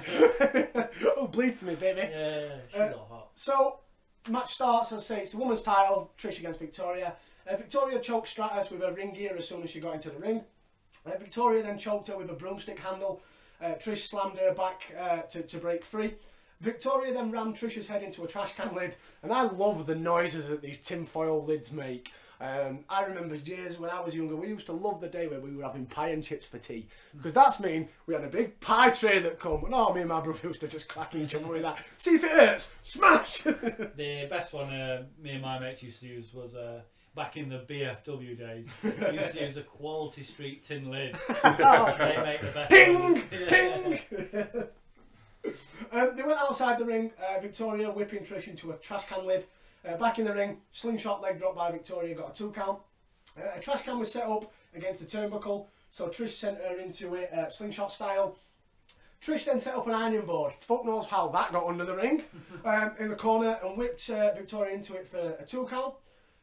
Oh, bleed for me, baby. Yeah, yeah, yeah. She uh, got hot. So match starts, as I say, it's the women's title, Trish against Victoria. Uh, Victoria choked Stratus with her ring gear as soon as she got into the ring. Uh, Victoria then choked her with a broomstick handle. Uh, Trish slammed her back uh, to, to break free. Victoria then rammed Trish's head into a trash can lid, and I love the noises that these tinfoil lids make. Um, I remember years when I was younger, we used to love the day where we were having pie and chips for tea, because that's mean we had a big pie tray that come, and oh, me and my brother used to just crack each other with that. See if it hurts, smash! The best one uh, me and my mates used to use was uh, back in the B F W days. We used to use a Quality Street tin lid. Oh. They make the best. Ping! Yeah. Ping! Um, they went outside the ring, uh, Victoria whipping Trish into a trash can lid. Uh, back in the ring, slingshot leg drop by Victoria, got a two count. Uh, a trash can was set up against the turnbuckle, so Trish sent her into it, uh, slingshot style. Trish then set up an ironing board, fuck knows how that got under the ring, um, in the corner, and whipped uh, Victoria into it for a two count.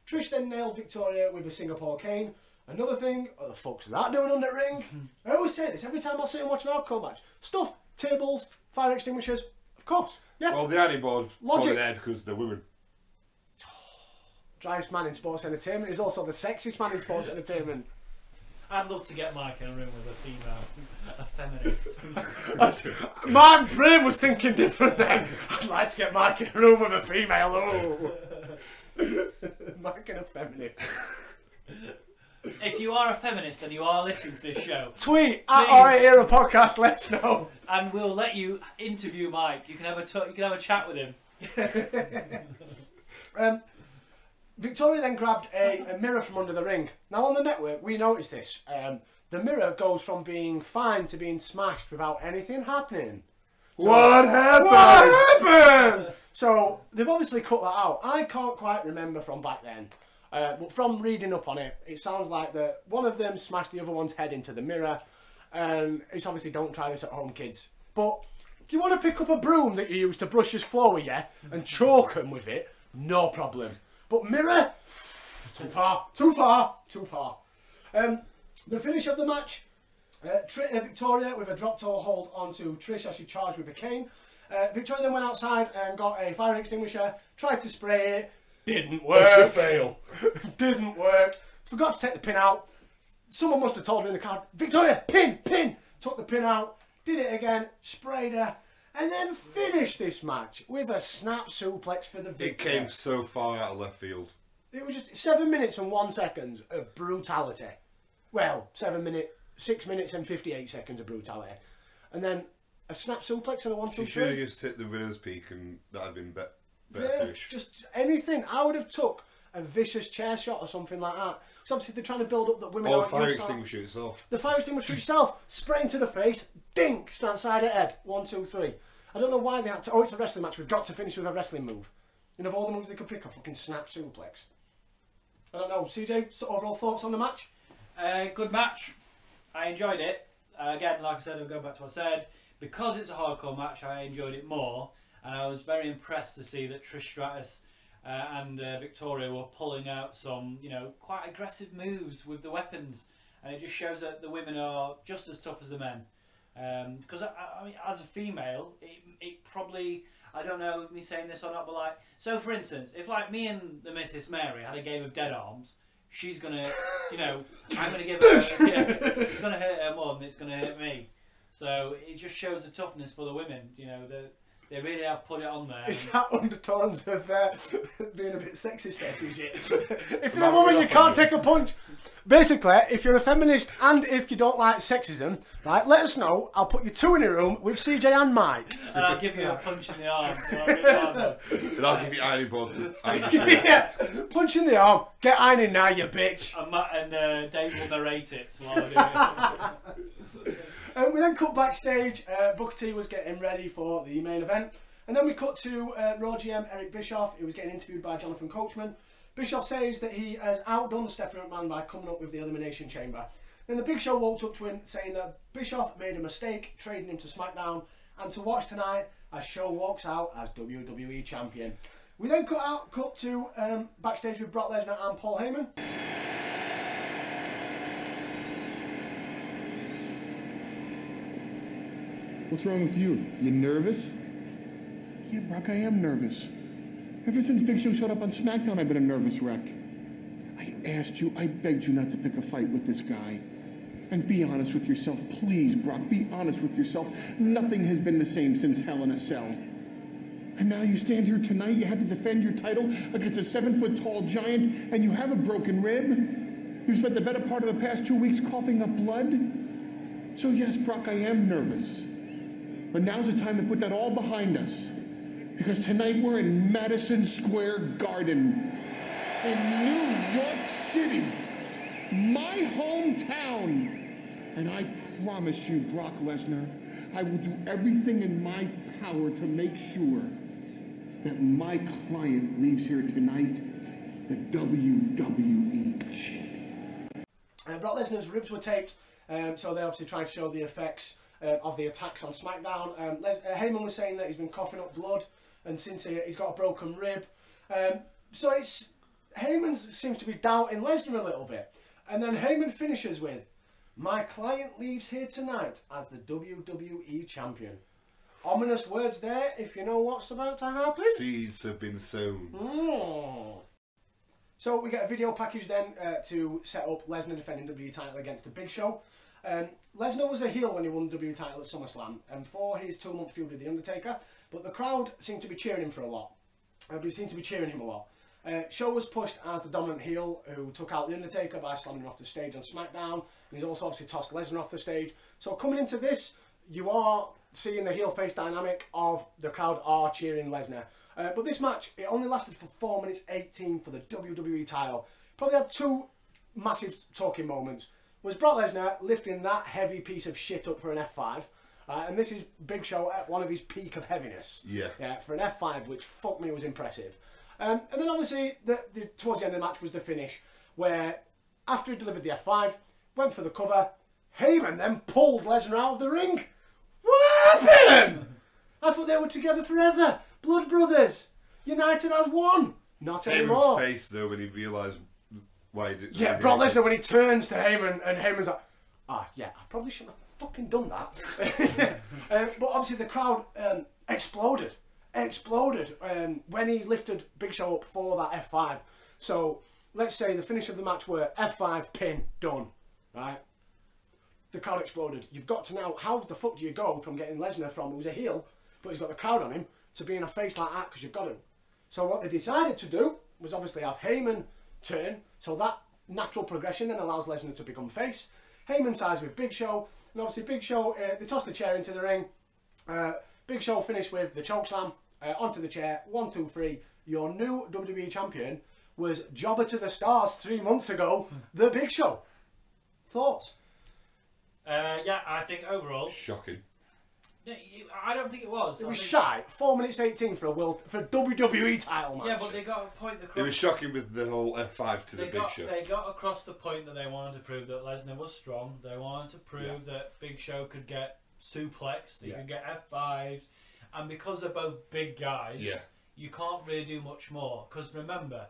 Trish then nailed Victoria with a Singapore cane. Another thing, what oh, the fuck's that doing under the ring? Mm-hmm. I always say this every time I sit and watch an hardcore match. Stuff, tables, fire extinguishers, of course. Yeah. Well, the ironing board probably there because the women. Driest man in sports entertainment is also the sexiest man in sports entertainment. I'd love to get Mike in a room with a female, a feminist. My brain was thinking different then. I'd like to get Mike in a room with a female. Oh, Mike and a feminist. If you are a feminist and you are listening to this show, tweet at Alright Era Podcast. Let us know, and we'll let you interview Mike. You can have a t- you can have a chat with him. um, Victoria then grabbed a, a mirror from under the ring. Now on the network, we noticed this. Um, the mirror goes from being fine to being smashed without anything happening. So, what happened? What happened? So they've obviously cut that out. I can't quite remember from back then. Uh, but from reading up on it, it sounds like that one of them smashed the other one's head into the mirror. And it's obviously don't try this at home, kids. But if you want to pick up a broom that you use to brush your floor with, yeah, and choke them with it, no problem. But mirror, too far, too far, too far. Um, the finish of the match, uh, Tri- uh, Victoria with a drop toe hold onto Trish as she charged with a cane. Uh, Victoria then went outside and got a fire extinguisher, tried to spray it. Didn't work. Fail. Didn't work. Forgot to take the pin out. Someone must have told her in the crowd, Victoria, pin, pin. Took the pin out, did it again, sprayed her, and then finished this match with a snap suplex for the victory. It came so far out of left field. It was just seven minutes and one second of brutality. Well, seven minute, six minutes and fifty-eight seconds of brutality. And then a snap suplex and a one, two, three. She should have just hit the winner's peak and that had been better. Yeah, just anything. I would have took a vicious chair shot or something like that. So obviously they're trying to build up that women. Or the fire extinguisher itself. The fire extinguisher itself, spray into the face, dink, stand side of head, one, two, three. I don't know why they had to. Oh, it's a wrestling match. We've got to finish with a wrestling move. And of all the moves they could pick, a fucking snap suplex. I don't know. C J, so overall thoughts on the match? Uh, good match. I enjoyed it. Uh, again, like I said, I'm going back to what I said. Because it's a hardcore match, I enjoyed it more. And I was very impressed to see that Trish Stratus uh, and uh, Victoria were pulling out some, you know, quite aggressive moves with the weapons. And it just shows that the women are just as tough as the men. Um, because, I, I mean, as a female, it, it probably, I don't know me saying this or not, but like, so for instance, if like me and the Missus Mary had a game of dead arms, she's going to, you know, I'm going to give her, you know, it's going to hurt her more than it's going to hurt me. So it just shows the toughness for the women, you know, the... They really have put it on there. Is that undertones of uh, being a bit sexist there, C J? If you're a woman, you can't take a punch. Basically, if you're a feminist and if you don't like sexism, right, let us know. I'll put you two in a room with C J and Mike. And I'll give you a punch in the arm. And I'll give you ironing boards. Yeah, punch in the arm. Get ironing now, you bitch. And, Matt and uh, Dave will narrate it while I do it. Um, we then cut backstage, uh, Booker T was getting ready for the main event, and then we cut to uh, Raw G M Eric Bischoff, who was getting interviewed by Jonathan Coachman. Bischoff says that he has outdone Stephanie McMahon by coming up with the Elimination Chamber. Then the Big Show walked up to him saying that Bischoff made a mistake trading him to SmackDown, and to watch tonight as Show walks out as W W E Champion. We then cut out, cut to um, backstage with Brock Lesnar and Paul Heyman. What's wrong with you? You nervous? Yeah, Brock, I am nervous. Ever since Big Show showed up on SmackDown, I've been a nervous wreck. I asked you, I begged you not to pick a fight with this guy. And be honest with yourself, please, Brock, be honest with yourself. Nothing has been the same since Hell in a Cell. And now you stand here tonight, you have to defend your title against a seven-foot-tall giant, and you have a broken rib. You spent the better part of the past two weeks coughing up blood. So yes, Brock, I am nervous. But now's the time to put that all behind us. Because tonight we're in Madison Square Garden in New York City, my hometown. And I promise you, Brock Lesnar, I will do everything in my power to make sure that my client leaves here tonight the W W E champion. Uh, Brock Lesnar's ribs were taped, um, so they obviously tried to show the effects uh, of the attacks on SmackDown. Um, Les- uh, Heyman was saying that he's been coughing up blood, and since he, he's got a broken rib. Um, so it's Heyman seems to be doubting Lesnar a little bit. And then Heyman finishes with, "My client leaves here tonight as the W W E champion." Ominous words there, if you know what's about to happen. Seeds have been sown. Mm. So we get a video package then uh, to set up Lesnar defending the W W E title against the Big Show. Um, Lesnar was a heel when he won the W W E title at SummerSlam, and for his two-month feud with The Undertaker, but the crowd seemed to be cheering him for a lot. Uh, they seemed to be cheering him a lot. Uh, Show was pushed as the dominant heel who took out The Undertaker by slamming him off the stage on SmackDown, and he's also obviously tossed Lesnar off the stage. So coming into this, you are seeing the heel-face dynamic of the crowd are cheering Lesnar. Uh, but this match, it only lasted for four minutes eighteen for the W W E title. Probably had two massive talking moments. Was Brock Lesnar lifting that heavy piece of shit up for an F five. Uh, and this is Big Show at one of his peak of heaviness. Yeah. Yeah, for an F five, which, fuck me, was impressive. Um, and then obviously, the, the, towards the end of the match was the finish, where after he delivered the F five, went for the cover, Heyman then pulled Lesnar out of the ring. What happened? I thought they were together forever. Blood brothers. United as one. Not Heyman's anymore. Heyman's face though when he realised why he did. Yeah, Brock Lesnar when he turns to Heyman and Heyman's like, ah, oh, yeah, I probably shouldn't have fucking done that. um, but obviously the crowd um, exploded. Exploded um, when he lifted Big Show up for that F five. So let's say the finish of the match were F five pin, done. Right? The crowd exploded. You've got to now, how the fuck do you go from getting Lesnar from who's a heel, but he's got the crowd on him, to being a face like that because you've got him. So what they decided to do was obviously have Heyman turn, so that natural progression then allows Lesnar to become face. Heyman sides with Big Show, and obviously Big Show, uh, they tossed the chair into the ring. Uh, Big Show finished with the chokeslam uh, onto the chair. One, two, three. Your new W W E champion was jobber to the stars three months ago, the Big Show. Thoughts? Uh, yeah, I think overall shocking. No, you, I don't think it was. It I was think... shy. Four minutes eighteen for a world for a W W E title match. Yeah, but they got a point across. It was shocking with the whole F five to they the got, Big Show. They got across the point that they wanted to prove that Lesnar was strong. They wanted to prove yeah. that Big Show could get suplexed. They yeah. could get F fives, and because they're both big guys, yeah. you can't really do much more. Because remember,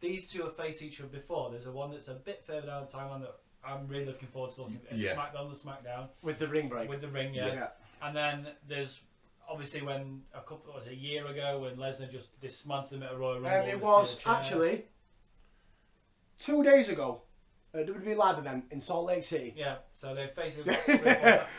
these two have faced each other before. There's a one that's a bit further down the timeline that I'm really looking forward to looking at yeah. SmackDown the SmackDown with the ring break with the ring yeah. yeah and then there's obviously when a couple was a year ago when Lesnar just dismantled him at a Royal Rumble and um, it was actually two days ago at a W W E live event in Salt Lake City yeah so they faced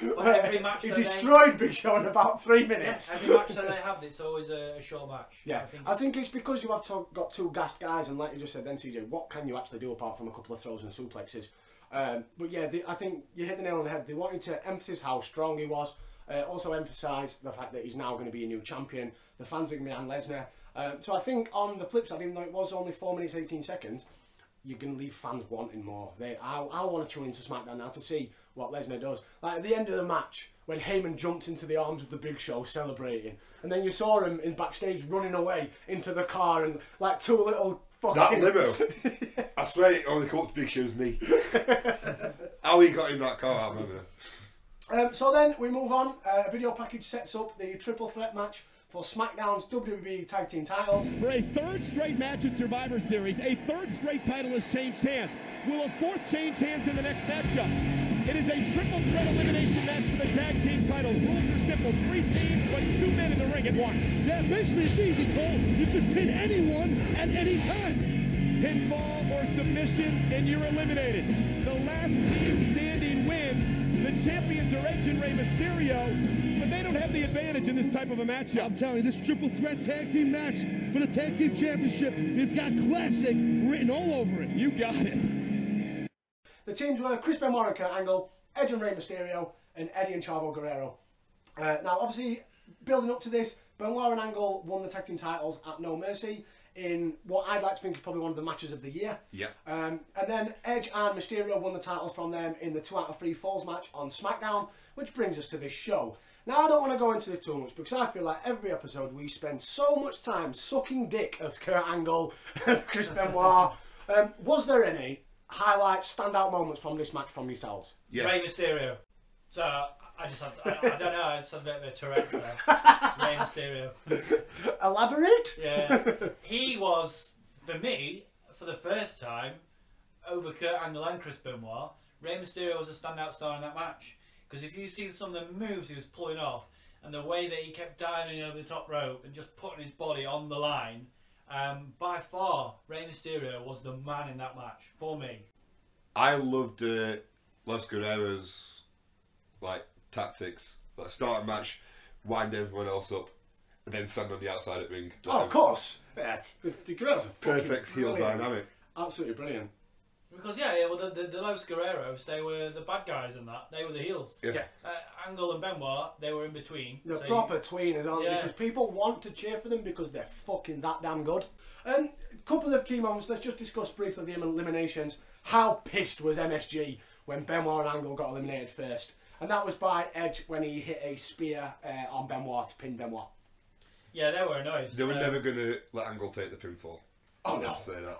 every match he destroyed they, Big Show in about three minutes. Yeah, every match that they have it's always a, a short match yeah I think, I think it's because you have to, got two gassed guys and like you just said then C J what can you actually do apart from a couple of throws and suplexes. Um, but yeah, they, I think you hit the nail on the head. They wanted to emphasise how strong he was, uh, also emphasise the fact that he's now going to be a new champion. The fans are going to be on Lesnar. Um, so I think on the flip side, even though it was only four minutes eighteen seconds, you're going to leave fans wanting more. They, I, I want to tune into SmackDown now to see what Lesnar does. Like at the end of the match, when Heyman jumped into the arms of the Big Show celebrating, and then you saw him in backstage running away into the car and like two little... That limo, I swear it only caught Big Show's knee. How he got in that car, I remember. Um, so then we move on. Uh, a video package sets up the triple threat match for SmackDown's W W E Tag Team titles. For a third straight match at Survivor Series, a third straight title has changed hands. Will a fourth change hands in the next matchup? It is a triple threat elimination match for the tag team titles. Rules are simple. Three teams, but two men in the ring at once. Yeah, basically it's easy, Cole. You can pin anyone at any time. Pinfall or submission, and you're eliminated. The last team standing wins. The champions are Edge and Rey Mysterio, but they don't have the advantage in this type of a matchup. I'm telling you, this triple threat tag team match for the tag team championship, it's got classic written all over it. You got it. The teams were Chris Benoit and Kurt Angle, Edge and Rey Mysterio, and Eddie and Chavo Guerrero. Uh, now, obviously, building up to this, Benoit and Angle won the tag team titles at No Mercy in what I'd like to think is probably one of the matches of the year. Yeah. Um, and then Edge and Mysterio won the titles from them in the two out of three falls match on SmackDown, which brings us to this show. Now, I don't want to go into this too much because I feel like every episode we spend so much time sucking dick of Kurt Angle, Chris Benoit. Um, was there any highlight, standout moments from this match from yourselves? Yes. Rey Mysterio. So I just had to, I, I don't know, I just had a bit of a Tourette's there. Rey Mysterio. Elaborate? Yeah. He was, for me, for the first time, over Kurt Angle and Chris Benoit, Rey Mysterio was a standout star in that match. Because if you see some of the moves he was pulling off, and the way that he kept diving over the top rope and just putting his body on the line, Um, by far, Rey Mysterio was the man in that match for me. I loved uh, Los Guerrero's like tactics, like start a match, wind everyone else up, and then stand on the outside of the ring. Like, oh, of course, yeah, the, the Guerrero's perfect heel dynamic. Absolutely brilliant. Because yeah, yeah, well, the, the, the Los Guerreros, they were the bad guys in that. They were the heels. Yeah. yeah. Uh, Angle and Benoit, they were in between. They're so proper tweeners, aren't yeah. they? Because people want to cheer for them because they're fucking that damn good. And a couple of key moments. Let's just discuss briefly the eliminations. How pissed was M S G when Benoit and Angle got eliminated first? And that was by Edge when he hit a spear uh, on Benoit to pin Benoit. Yeah, they were annoyed. They were um, never going to let Angle take the pinfall. Oh no. Let's say that.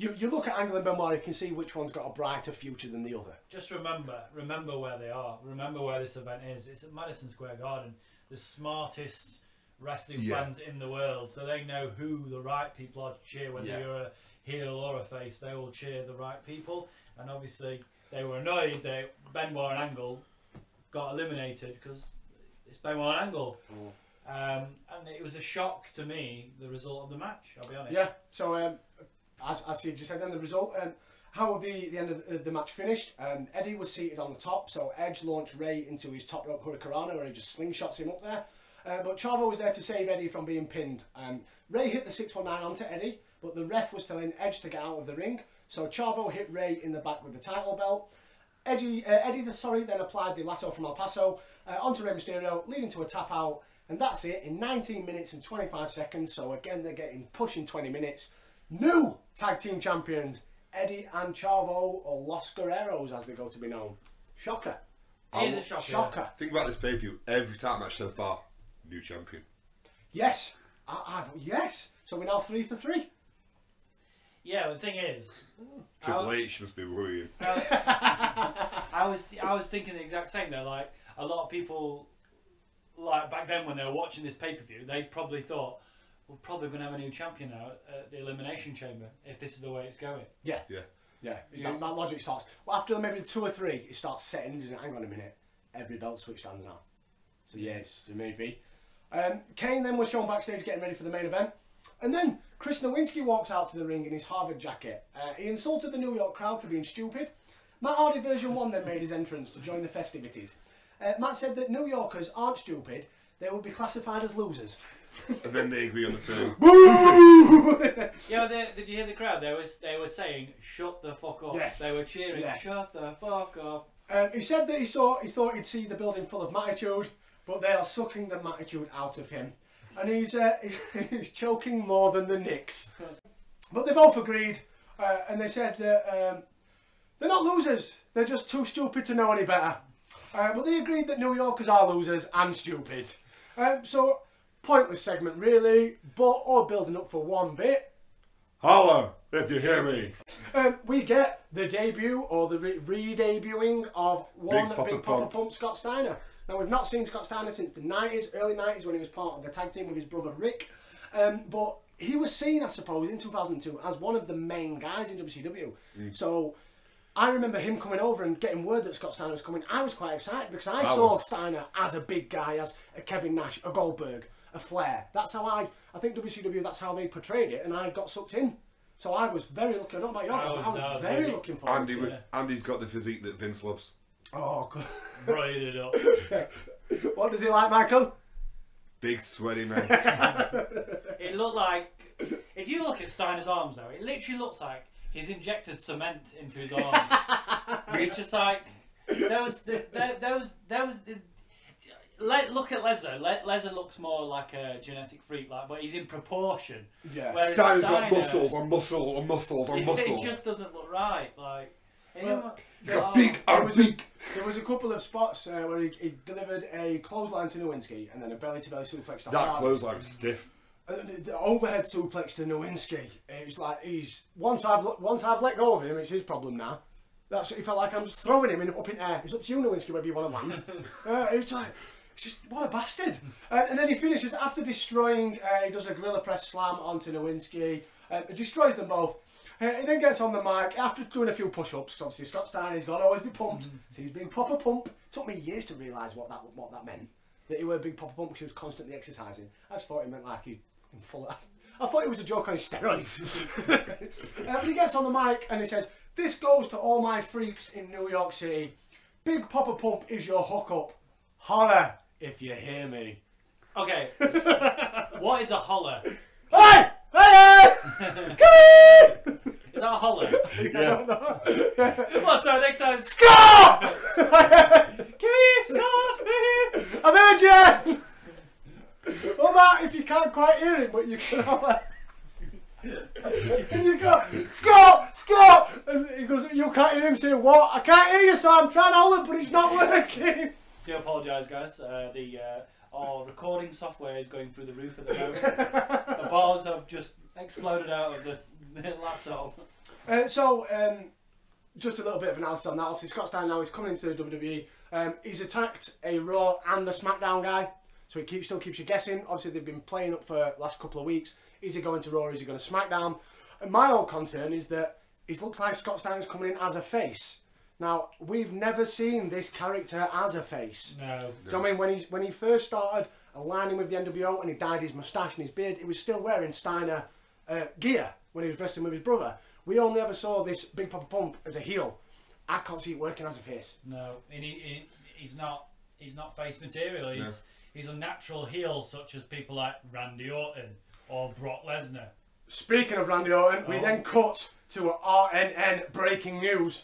You, you look at Angle and Benoit, you can see which one's got a brighter future than the other. Just remember, remember where they are. Remember where this event is. It's at Madison Square Garden. The smartest wrestling yeah. fans in the world. So they know who the right people are to cheer. Whether yeah. you're a heel or a face, they will cheer the right people. And obviously, they were annoyed that Benoit and Angle got eliminated because it's Benoit and Angle. Mm. Um, and it was a shock to me, the result of the match, I'll be honest. Yeah, so... Um, As, as you just said, then the result, um, how the, the end of the, the match finished. Um, Eddie was seated on the top, so Edge launched Rey into his top rope Hurricanrana, where he just slingshots him up there. Uh, but Chavo was there to save Eddie from being pinned. Um, Rey hit the six one nine onto Eddie, but the ref was telling Edge to get out of the ring. So Chavo hit Rey in the back with the title belt. Eddie, uh, Eddie the, sorry, then applied the lasso from El Paso uh, onto Rey Mysterio, leading to a tap out. And that's it in nineteen minutes and twenty-five seconds. So again, they're getting pushing twenty minutes. New tag team champions, Eddie and Chavo, or Los Guerreros as they go to be known. Shocker. It is a shocker. shocker. Think about this pay-per-view. Every tag match so far, new champion. Yes. I, I've, yes. So we're now three for three. Yeah, the thing is... Triple H must be worrying. I, I, was, I was thinking the exact same though. Like, a lot of people, like back then when they were watching this pay-per-view, they probably thought, we're probably going to have a new champion now at the Elimination Chamber if this is the way it's going. Yeah. Yeah. Yeah. yeah. That, that logic starts... Well, after maybe two or three, it starts setting, doesn't it? Hang on a minute. Every belt switch stands now. So, yes, there may be. Um, Kane then was shown backstage getting ready for the main event. And then Chris Nowinski walks out to the ring in his Harvard jacket. Uh, he insulted the New York crowd for being stupid. Matt Hardy version one then made his entrance to join the festivities. Uh, Matt said that New Yorkers aren't stupid. They would be classified as losers. And then they agree on the term. Boo! Yeah, did you hear the crowd? They were, they were saying, shut the fuck up. Yes. They were cheering, yes. Shut the fuck up. Um, he said that he saw, he thought he'd see the building full of Mattitude, but they are sucking the Mattitude out of him. And he's, uh, he's choking more than the Knicks. But they both agreed, uh, and they said that um, they're not losers. They're just too stupid to know any better. Uh, but they agreed that New Yorkers are losers and stupid. Um, so... Pointless segment, really, but all building up for one bit. Holla, if you hear me. Um, we get the debut, or the re- re-debuting of one Big Papa, Big Papa Pump. Pump, Scott Steiner. Now, we've not seen Scott Steiner since the nineties, early nineties, when he was part of the tag team with his brother Rick. Um, but he was seen, I suppose, in two thousand two as one of the main guys in W C W. Mm. So... I remember him coming over and getting word that Scott Steiner was coming. I was quite excited because I wow. saw Steiner as a big guy, as a Kevin Nash, a Goldberg, a Flair. That's how I, I think W C W, that's how they portrayed it, and I got sucked in. So I was very lucky. I don't know about yours, I was, I was, I was very, very looking forward Andy, to it. Andy's got the physique that Vince loves. Oh, God. Brighten it up. What does he like, Michael? Big sweaty man. It looked like, if you look at Steiner's arms though, it literally looks like he's injected cement into his arms. It's just like, those, those, those, let, look at Lesnar. Le, Lesnar looks more like a genetic freak, like, but he's in proportion. Yeah, Steiner's Steiner, got muscles on muscles on muscles on muscles. It just doesn't look right, like. Well, yeah, big, there, was big. A, there was a couple of spots uh, where he, he delivered a clothesline to Nowinski and then a belly-to-belly suplex to Hardy. That clothesline was stiff. And the, the overhead suplex to Nowinski. It was like he's once I've once I've let go of him, it's his problem now. That's he felt like I'm just throwing him in, up in air. It's up to you, Nowinski, whether you want to land. uh, it was like it's just what a bastard. Uh, and then he finishes after destroying. Uh, he does a gorilla press slam onto Nowinski. Uh, it destroys them both. Uh, he then gets on the mic after doing a few push-ups, because obviously Scott Steiner's got to always be pumped. Mm. So he's been proper pump. Took me years to realise what that what that meant. That he was a big proper pump because he was constantly exercising. I just thought it meant like he in full. I thought it was a joke on his steroids. uh, but he gets on the mic and he says, "This goes to all my freaks in New York City. Big proper pump is your hookup. Holler if you hear me." Okay. What is a holler? Hey! Hey! Come here! Is that a holler? Yeah. Well, so next time, Scott! Come here, Scott! I've heard you! What about if you can't quite hear him, but you can holler? And you go, Scott! Scott! And he goes, you can't hear him, saying, what? I can't hear you, so I'm trying to holler, but it's not working. Do apologise, guys. Uh, the... Uh, Our recording software is going through the roof at the moment. The bars have just exploded out of the, the laptop. Uh, so, um, just a little bit of analysis on that. Obviously, Scott Steiner now is coming into the W W E. Um, he's attacked a Raw and a SmackDown guy, so he keeps, still keeps you guessing. Obviously, they've been playing up for the last couple of weeks. Is he going to Raw? Is he going to SmackDown? And my old concern is that it looks like Scott Steiner's coming in as a face. Now, we've never seen this character as a face. No. Do you know what I mean? When he, when he first started aligning with the N W O and he dyed his moustache and his beard, he was still wearing Steiner uh, gear when he was wrestling with his brother. We only ever saw this Big Papa Pump as a heel. I can't see it working as a face. No, he, he, he's not he's not face material. He's, no. he's a natural heel, such as people like Randy Orton or Brock Lesnar. Speaking of Randy Orton, oh. we then cut to a R N N breaking news.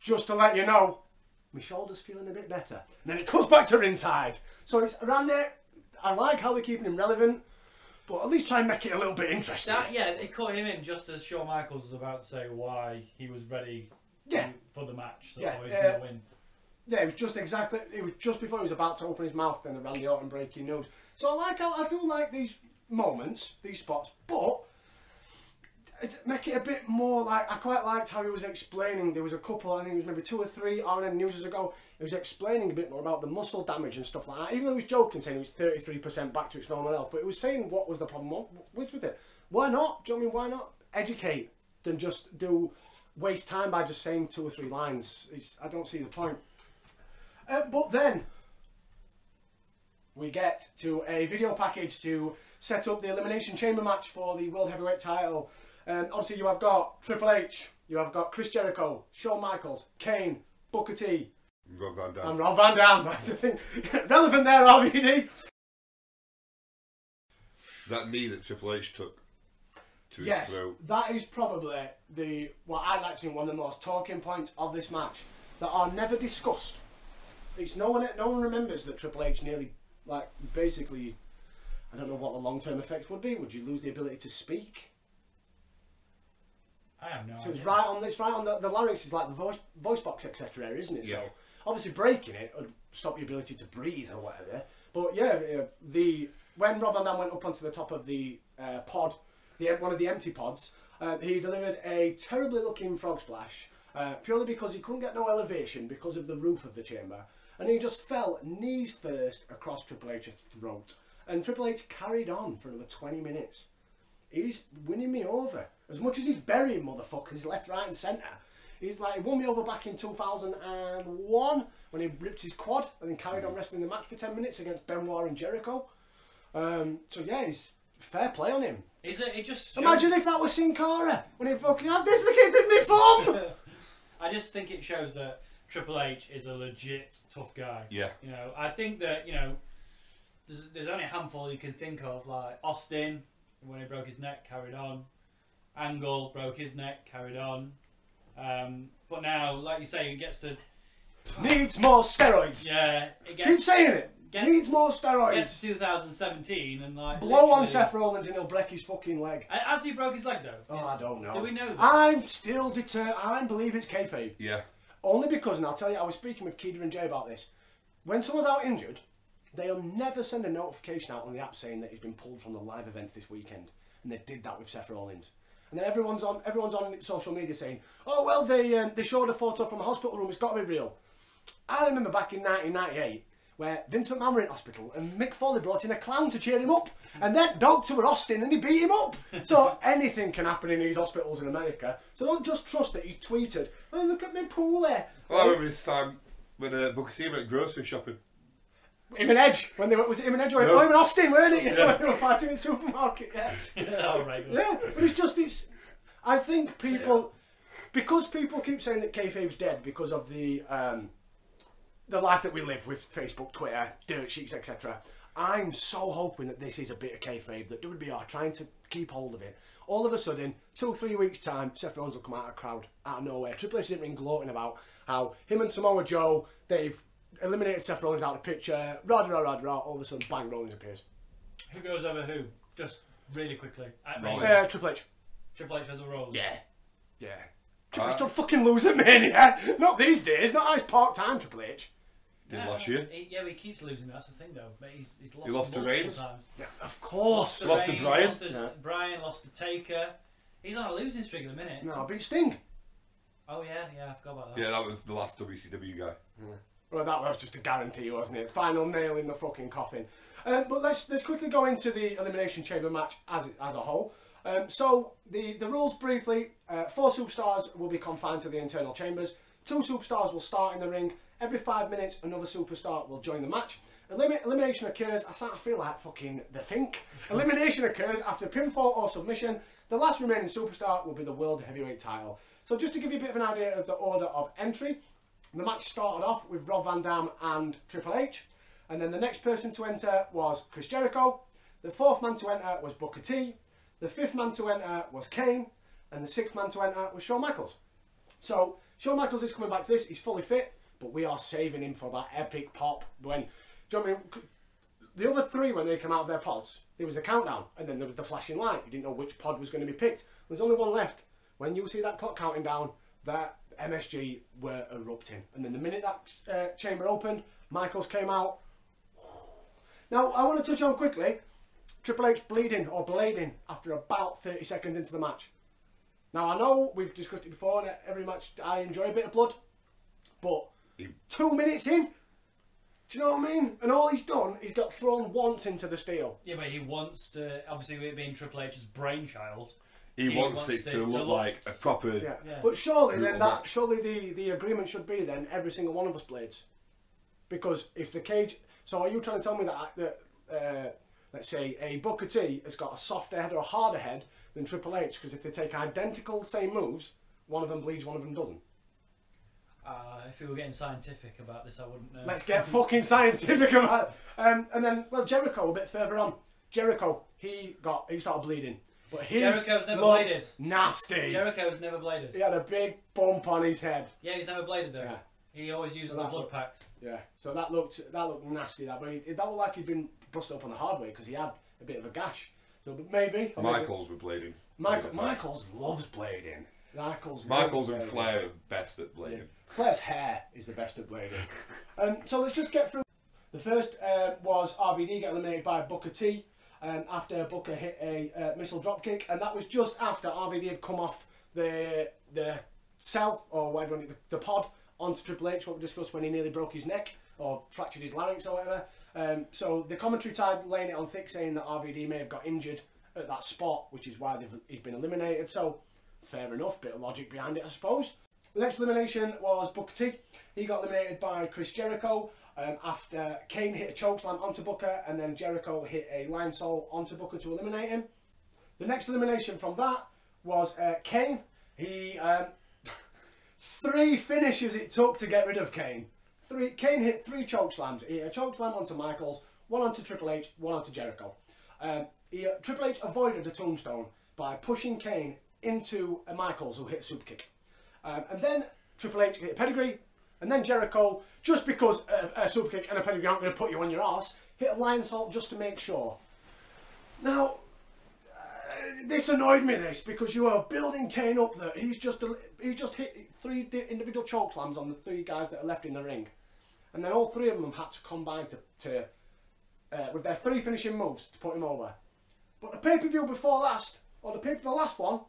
Just to let you know, my shoulder's feeling a bit better. And then it comes back to ringside. So it's around there. I like how they're keeping him relevant, but at least try and make it a little bit interesting. That, yeah, they cut him in just as Shawn Michaels was about to say why he was ready yeah. for the match. So yeah. he's uh, going to win. Yeah, it was just exactly. It was just before he was about to open his mouth, then the Randy Orton breaking news. So I like. I do like these moments, these spots, but. Make it a bit more like I quite liked how he was explaining. There was a couple, I think it was maybe two or three R N N news ago. He was explaining a bit more about the muscle damage and stuff like that. Even though he was joking, saying it was thirty-three percent back to its normal health, but it was saying what was the problem with with it. Why not? Do you know what I mean? Why not educate than just do waste time by just saying two or three lines? It's, I don't see the point. Uh, but then we get to a video package to set up the Elimination Chamber match for the World Heavyweight title. Um, obviously, you have got Triple H, you have got Chris Jericho, Shawn Michaels, Kane, Booker T, Rob Van Dam. and Rob Van Dam. That's the thing. Relevant there, R V D. That knee that Triple H took to yes, his throat. That is probably the what I'd like to think one of the most talking points of this match that are never discussed. It's no one. No one remembers that Triple H nearly, like, basically. I don't know what the long-term effects would be. Would you lose the ability to speak? I have no idea. So it's right on, it's right on the, the larynx is like the voice, voice box, et cetera area, isn't it? Yeah. So obviously breaking it would stop your ability to breathe or whatever. But yeah, the when Rob Van Dam went up onto the top of the uh, pod, the one of the empty pods, uh, he delivered a terribly looking frog splash uh, purely because he couldn't get no elevation because of the roof of the chamber. And he just fell knees first across Triple H's throat. And Triple H carried on for another twenty minutes. He's winning me over. As much as he's burying motherfuckers left, right and centre, He's like, he won me over back in two thousand one when he ripped his quad and then carried on wrestling the match for ten minutes against Benoit and Jericho. Um, so yeah, he's fair play on him. Is it? It just shows... Imagine if that was Sin Cara when he fucking had this, look at me thumb. I just think it shows that Triple H is a legit tough guy. Yeah. You know, I think that, you know, there's, there's only a handful you can think of, like Austin, when he broke his neck, carried on. Angle broke his neck, carried on. Um, but now, like you say, it gets to... Needs more steroids. Yeah. It gets, Keep saying it. Gets, Needs more steroids. Gets to two thousand seventeen and like... Blow on Seth Rollins and he'll break his fucking leg. Has he broke his leg though? Oh, I don't know. Do we know that? I'm still determined. I believe it's kayfabe. Yeah. Only because, and I'll tell you, I was speaking with Keeda and Jay about this. When someone's out injured, they'll never send a notification out on the app saying that he's been pulled from the live events this weekend. And they did that with Seth Rollins. And then everyone's on everyone's on social media saying, oh, well, they, um, they showed a photo from a hospital room. It's got to be real. I remember back in nineteen ninety-eight where Vince McMahon were in hospital and Mick Foley brought in a clown to cheer him up. And that dog to an Austin and he beat him up. So anything can happen in these hospitals in America. So don't just trust that he's tweeted, oh, look at my pool there. Well, I remember this time when uh, Booker T went grocery shopping. Him and Edge, when they were, was it him and Edge or no. him and Austin, weren't it? Yeah. When they were fighting in the supermarket, yeah. yeah, right. yeah, but it's just, it's, I think people, because people keep saying that kayfabe's dead because of the um, the life that we live with Facebook, Twitter, dirt sheets, et cetera. I'm so hoping that this is a bit of kayfabe, that W W E are trying to keep hold of it. All of a sudden, two, three weeks' time, Seth Rollins will come out of a crowd, out of nowhere. Triple H didn't ring gloating about how him and Samoa Joe, they've eliminated Seth Rollins out of the picture, rah, rah, rah, rah, all of a sudden, bang, Rollins appears. Who goes over who? Just really quickly. Uh, Triple H. Triple H has a Rollins. Yeah. Yeah. Triple uh, H don't fucking lose at Mania. Not these days. Not his part-time Triple H. Did yeah, last year. He, yeah, he keeps losing. That's the thing, though. But he's, he's lost he lost to Reigns. Yeah, of course. Lost to Bryan. Lost to yeah. Bryan, lost to Taker. He's on a losing streak at the minute. No, but Sting. Oh, yeah, yeah, I forgot about that. Yeah, that was the last W C W guy. Yeah. Well, that was just a guarantee, wasn't it? Final nail in the fucking coffin. Um, but let's let's quickly go into the Elimination Chamber match as as a whole. Um, so the the rules briefly: uh, four superstars will be confined to the internal chambers. Two superstars will start in the ring. Every five minutes, another superstar will join the match. Elim elimination occurs. I start to feel like fucking The Think. Elimination occurs after pinfall or submission. The last remaining superstar will be the World Heavyweight Title. So just to give you a bit of an idea of the order of entry. The match started off with Rob Van Dam and Triple H, and then the next person to enter was Chris Jericho, the fourth man to enter was Booker T, the fifth man to enter was Kane, and the sixth man to enter was Shawn Michaels. So Shawn Michaels is coming back to this, he's fully fit, but we are saving him for that epic pop when, do you know what I mean, the other three when they come out of their pods, there was a countdown, and then there was the flashing light, you didn't know which pod was going to be picked. There's only one left. When you see that clock counting down, that M S G were erupting, and then the minute that uh, chamber opened, Michaels came out. Now I want to touch on quickly Triple H bleeding or blading after about thirty seconds into the match. Now I know we've discussed it before, and every match I enjoy a bit of blood, but two minutes in, do you know what I mean? And all he's done is got thrown once into the steel. Yeah, but he wants to, obviously with it being Triple H's brainchild, He, he wants, wants it to look, to look like a proper... Yeah. Yeah. But surely then that, match. surely the, the agreement should be then every single one of us blades. Because if the cage... So are you trying to tell me that, that uh, let's say, a Booker T has got a softer head or a harder head than Triple H? Because if they take identical same moves, one of them bleeds, one of them doesn't. Uh, if we were getting scientific about this, I wouldn't know. Let's get fucking scientific about it. Um, and then, well, Jericho, a bit further on. Jericho, he got he started bleeding. But his Jericho's never bladed. Nasty. Jericho's never bladed. He had a big bump on his head. Yeah, he's never bladed though. Yeah. He always uses so the blood looked, packs. Yeah. So that looked that looked nasty. That, but he, that looked like he'd been busted up on the hard way because he had a bit of a gash. So maybe Michaels maybe, were blading. Michael, Michaels loves blading. Michaels. Michaels and Flair are best at blading. Yeah. Flair's hair is the best at blading. um, so let's just get through. The first uh, was R V D get eliminated by Booker T. Um, after Booker hit a uh, missile dropkick, and that was just after R V D had come off the the cell, or whatever, the, the pod, onto Triple H, what we discussed when he nearly broke his neck, or fractured his larynx or whatever. Um, so the commentary tied laying it on thick, saying that R V D may have got injured at that spot, which is why they've, he's been eliminated. So fair enough, bit of logic behind it, I suppose. The next elimination was Booker T. He got eliminated by Chris Jericho um, after Kane hit a chokeslam onto Booker, and then Jericho hit a lion soul onto Booker to eliminate him. The next elimination from that was uh, Kane. He um, three finishes it took to get rid of Kane. Three Kane hit three chokeslams. He hit a chokeslam onto Michaels, one onto Triple H, one onto Jericho. Um, he, uh, Triple H avoided a tombstone by pushing Kane into uh, Michaels, who hit a superkick. Um, and then Triple H hit a pedigree, and then Jericho, just because uh, a superkick and a pedigree aren't going to put you on your arse, hit a lion salt just to make sure. Now, uh, this annoyed me, this, because you are building Kane up that he's just he just hit three di individual chokeslams on the three guys that are left in the ring. And then all three of them had to combine to, to uh, with their three finishing moves to put him over. But the pay-per-view before last, or the pay-per-view last one,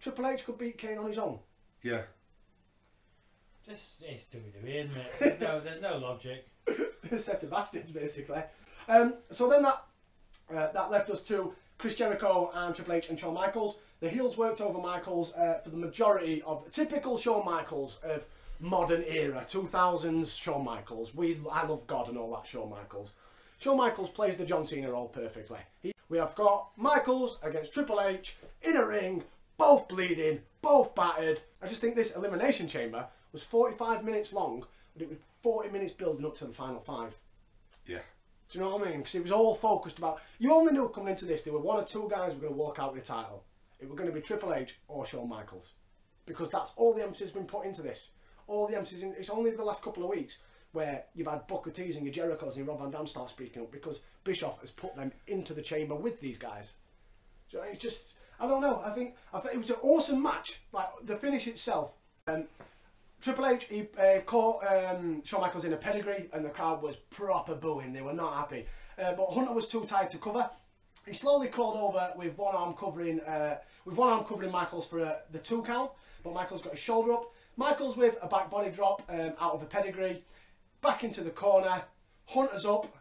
Triple H could beat Kane on his own. Yeah. Just, it's W W E, isn't it? There's no, there's no logic. A set of bastards, basically. Um, so then that uh, that left us to Chris Jericho and Triple H and Shawn Michaels. The heels worked over Michaels uh, for the majority of typical Shawn Michaels of modern era, two thousands Shawn Michaels. We, I love God and all that Shawn Michaels. Shawn Michaels plays the John Cena role perfectly. He, we have got Michaels against Triple H in a ring, both bleeding, both battered. I just think this Elimination Chamber was forty-five minutes long, but it was forty minutes building up to the final five. Yeah. Do you know what I mean? Because it was all focused about... You only knew coming into this, there were one or two guys who were going to walk out with the title. It were going to be Triple H or Shawn Michaels. Because that's all the emphasis has been put into this. All the emphasis... In, it's only the last couple of weeks where you've had Booker T's and your Jericho's and your Rob Van Dam start speaking up because Bischoff has put them into the chamber with these guys. Do you know what I mean? It's just... I don't know. I think I think it was an awesome match. Like the finish itself, um, Triple H he uh, caught um, Shawn Michaels in a pedigree, and the crowd was proper booing. They were not happy. Uh, but Hunter was too tired to cover. He slowly crawled over with one arm covering uh, with one arm covering Michaels for uh, the two count. But Michaels got his shoulder up. Michaels with a back body drop um, out of a pedigree, back into the corner. Hunter's up.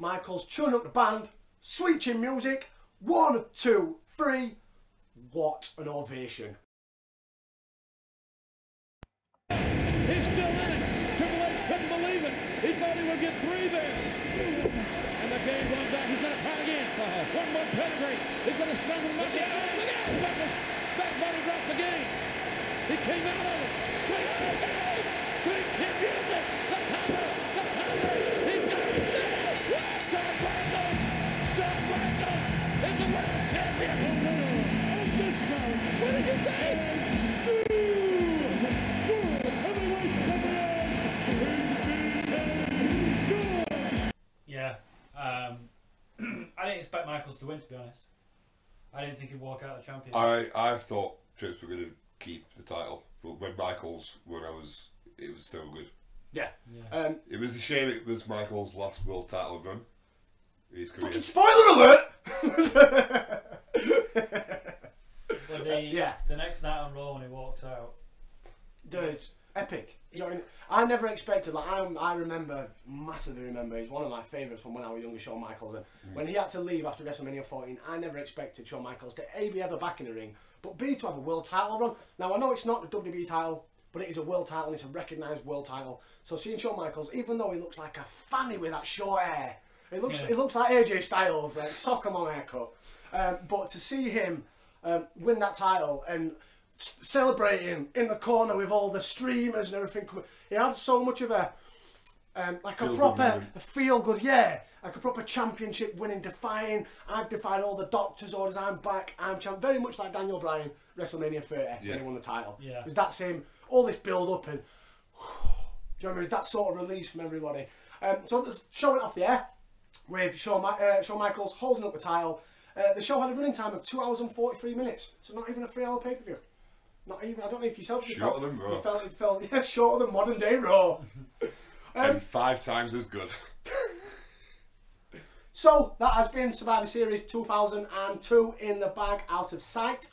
Michaels chewing up the band. Sweet chin music. One, two, three. What an ovation. He's still in it. Triple H couldn't believe it. He thought he would get three there. And the game runs out. He's going to try again. Uh-huh. One more pedigree. He's going to strangle him. Look out. Look out. Back body dropped the game. He came out of it. Sweet chin music. Sweet chin music. The power. The power. He's got it. Shawn Michaels. Shawn Michaels is the world champion. What did you say? Yeah, um, I didn't expect Michaels to win, to be honest. I didn't think he'd walk out a champion. I, I thought Trips were going to keep the title, but when Michaels, when I was, it was so good. Yeah. yeah. Um, it was a shame it was Michaels' last world title run. His career. Fucking spoiler alert! The, yeah. The next night on Raw when he walked out, dude, epic. You know, I never expected. Like I, I remember massively. Remember, he's one of my favourites from when I was younger, Shawn Michaels. And mm. when he had to leave after WrestleMania fourteen, I never expected Shawn Michaels to A, be ever back in the ring, but B, to have a world title run. Now I know it's not the W W E title, but it is a world title. And it's a recognised world title. So seeing Shawn Michaels, even though he looks like a fanny with that short hair, it looks yeah. it looks like A J Styles, like Sockamo haircut. Um, but to see him. Um, win that title and celebrating in the corner with all the streamers and everything. He had so much of a um, like feel a proper feel-good, yeah, like a proper championship winning, defying. I've defied all the doctor's orders. I'm back. I'm champ. Very much like Daniel Bryan, WrestleMania thirty, yeah. when he won the title. Yeah, it was that same all this build-up and whew, do you remember? It was that sort of release from everybody. Um, so there's showing off the air with Shawn, uh, Shawn Michaels holding up the title. Uh, the show had a running time of two hours and forty-three minutes, so not even a three hour pay-per-view. Not even, I don't know if yourself... You shorter felt, than Raw. You felt, it felt, yeah, shorter than modern day Raw. um, and five times as good. So, that has been Survivor Series two thousand two in the bag, out of sight.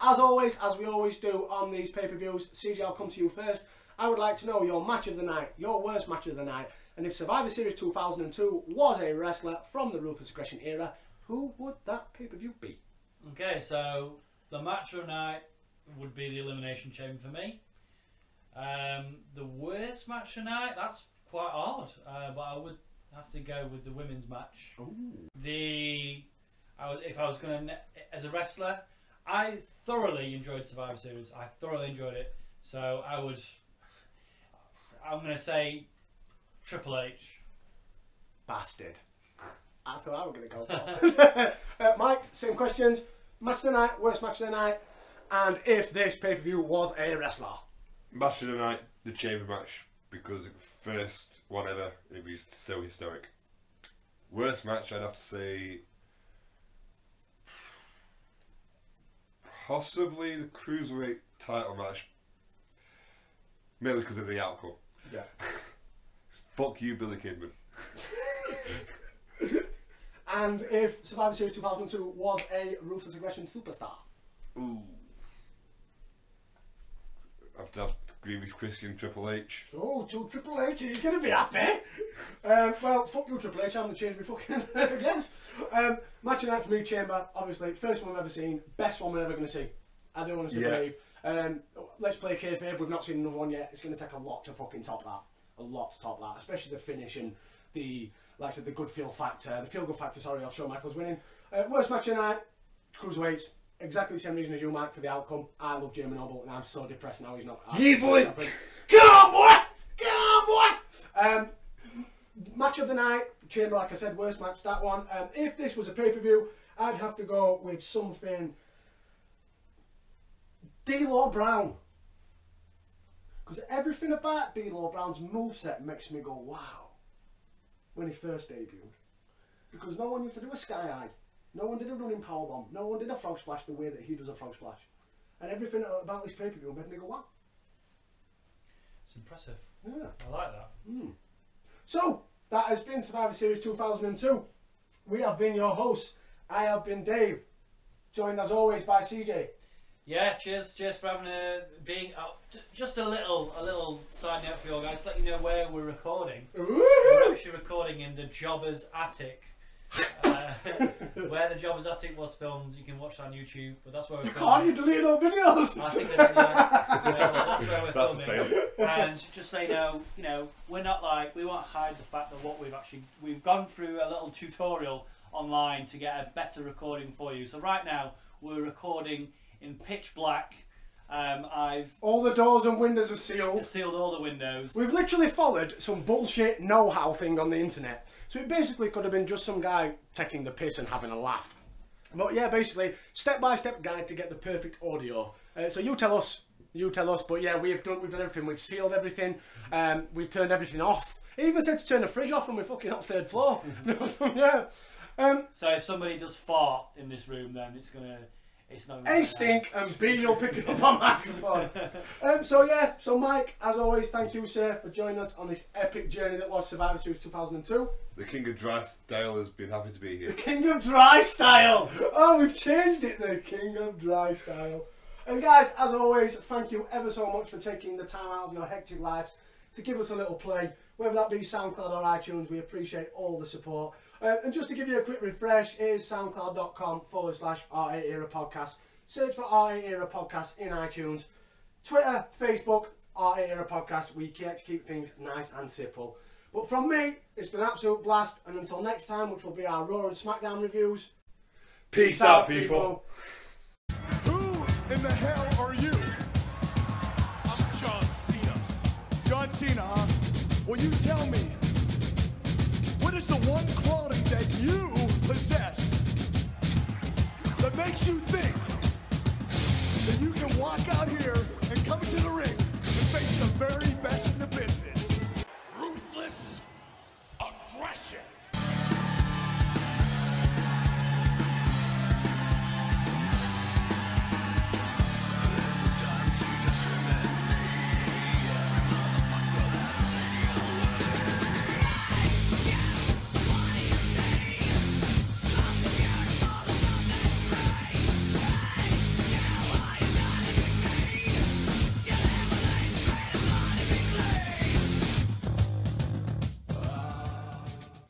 As always, as we always do on these pay-per-views, C J, I'll come to you first. I would like to know your match of the night, your worst match of the night, and if Survivor Series two thousand two was a wrestler from the Ruthless Aggression era, who would that pay-per-view be? Okay, so the match of the night would be the Elimination Chamber for me. Um, the worst match tonight, that's quite hard, uh, but I would have to go with the women's match. Ooh. The I was, if I was going to, as a wrestler, I thoroughly enjoyed Survivor Series. I thoroughly enjoyed it. So I would, I'm going to say Triple H. Bastard. That's what I was going to go for. uh, Mike, same questions. Match of the night, worst match of the night, and if this pay-per-view was a wrestler. Match of the night, the chamber match, because it was first one ever, it was so historic. Worst match, I'd have to say possibly the Cruiserweight title match, mainly because of the outcome. Yeah. Fuck you, Billy Kidman. And if Survivor Series two thousand two was a Ruthless Aggression superstar? Ooh. I've to have to agree with Christian Triple H. Oh, to Triple H, are you going to be happy? um, well, fuck you, Triple H, I'm going to change my fucking against. Um, match of the night for me, Chamber, obviously, first one I've ever seen, best one we're ever going to see. I don't want to believe. Um, let's play kayfabe, we've not seen another one yet. It's going to take a lot to fucking top that. A lot to top that, especially the finish and the... Like I said, the good feel factor, the feel good factor, sorry, of Shawn Michaels winning. Uh, worst match of the night, Cruiserweights. Exactly the same reason as you, Mike, for the outcome. I love Jamie Noble, and I'm so depressed now he's not. Yeah, boy! Come on, boy! Come on, boy! Um, match of the night, Chamber, like I said, worst match, that one. Um, if this was a pay-per-view, I'd have to go with something... D-Lo Brown. Because everything about D-Lo Brown's moveset makes me go, wow. When he first debuted, because no one used to do a sky high, no one did a running powerbomb, no one did a frog splash the way that he does a frog splash, and everything about this pay-per-view made me go, wow. It's impressive. Yeah, I like that. Mm. So that has been Survivor Series two thousand two. We have been your hosts. I have been Dave, joined as always by C J. Yeah, cheers, cheers for having a being. Oh, just a little, a little side note for you all guys. To let you know where we're recording. We're actually recording in the Jobber's Attic, uh, where the Jobber's Attic was filmed. You can watch that on YouTube, but that's where we're. Can't you delete all videos? I think that, yeah, well, that's where we're that's filming. And just so you know, you know, we're not like we won't hide the fact that what we've actually we've gone through a little tutorial online to get a better recording for you. So right now we're recording. In pitch black, um, I've... All the doors and windows are sealed. Sealed all the windows. We've literally followed some bullshit know-how thing on the internet. So it basically could have been just some guy taking the piss and having a laugh. But yeah, basically, step-by-step guide to get the perfect audio. Uh, so you tell us, you tell us, but yeah, we've done, we've done everything. We've sealed everything, um, we've turned everything off. He even said to turn the fridge off and we're fucking on third floor. Yeah. Um, so if somebody does fart in this room, then it's going to... It's not A stink house. And B you'll pick it up on microphone. um, so yeah, so Mike, as always, thank you, sir, for joining us on this epic journey that was Survivor Series two thousand two. The King of Dry Style has been happy to be here. The King of Dry Style! Oh, we've changed it, the King of Dry Style. And guys, as always, thank you ever so much for taking the time out of your hectic lives to give us a little play, whether that be SoundCloud or iTunes. We appreciate all the support. Uh, and just to give you a quick refresh, is soundcloud.com forward slash R eight Era Podcast. Search for R eight Era Podcast in iTunes. Twitter, Facebook, R eight Era Podcast. We get to keep things nice and simple. But from me, it's been an absolute blast. And until next time, which will be our Raw and SmackDown reviews. Peace, Peace out, people. people. Who in the hell are you? I'm John Cena. John Cena, huh? Will you tell me? What is the one quality that you possess that makes you think that you can walk out here and come into the ring and face the very best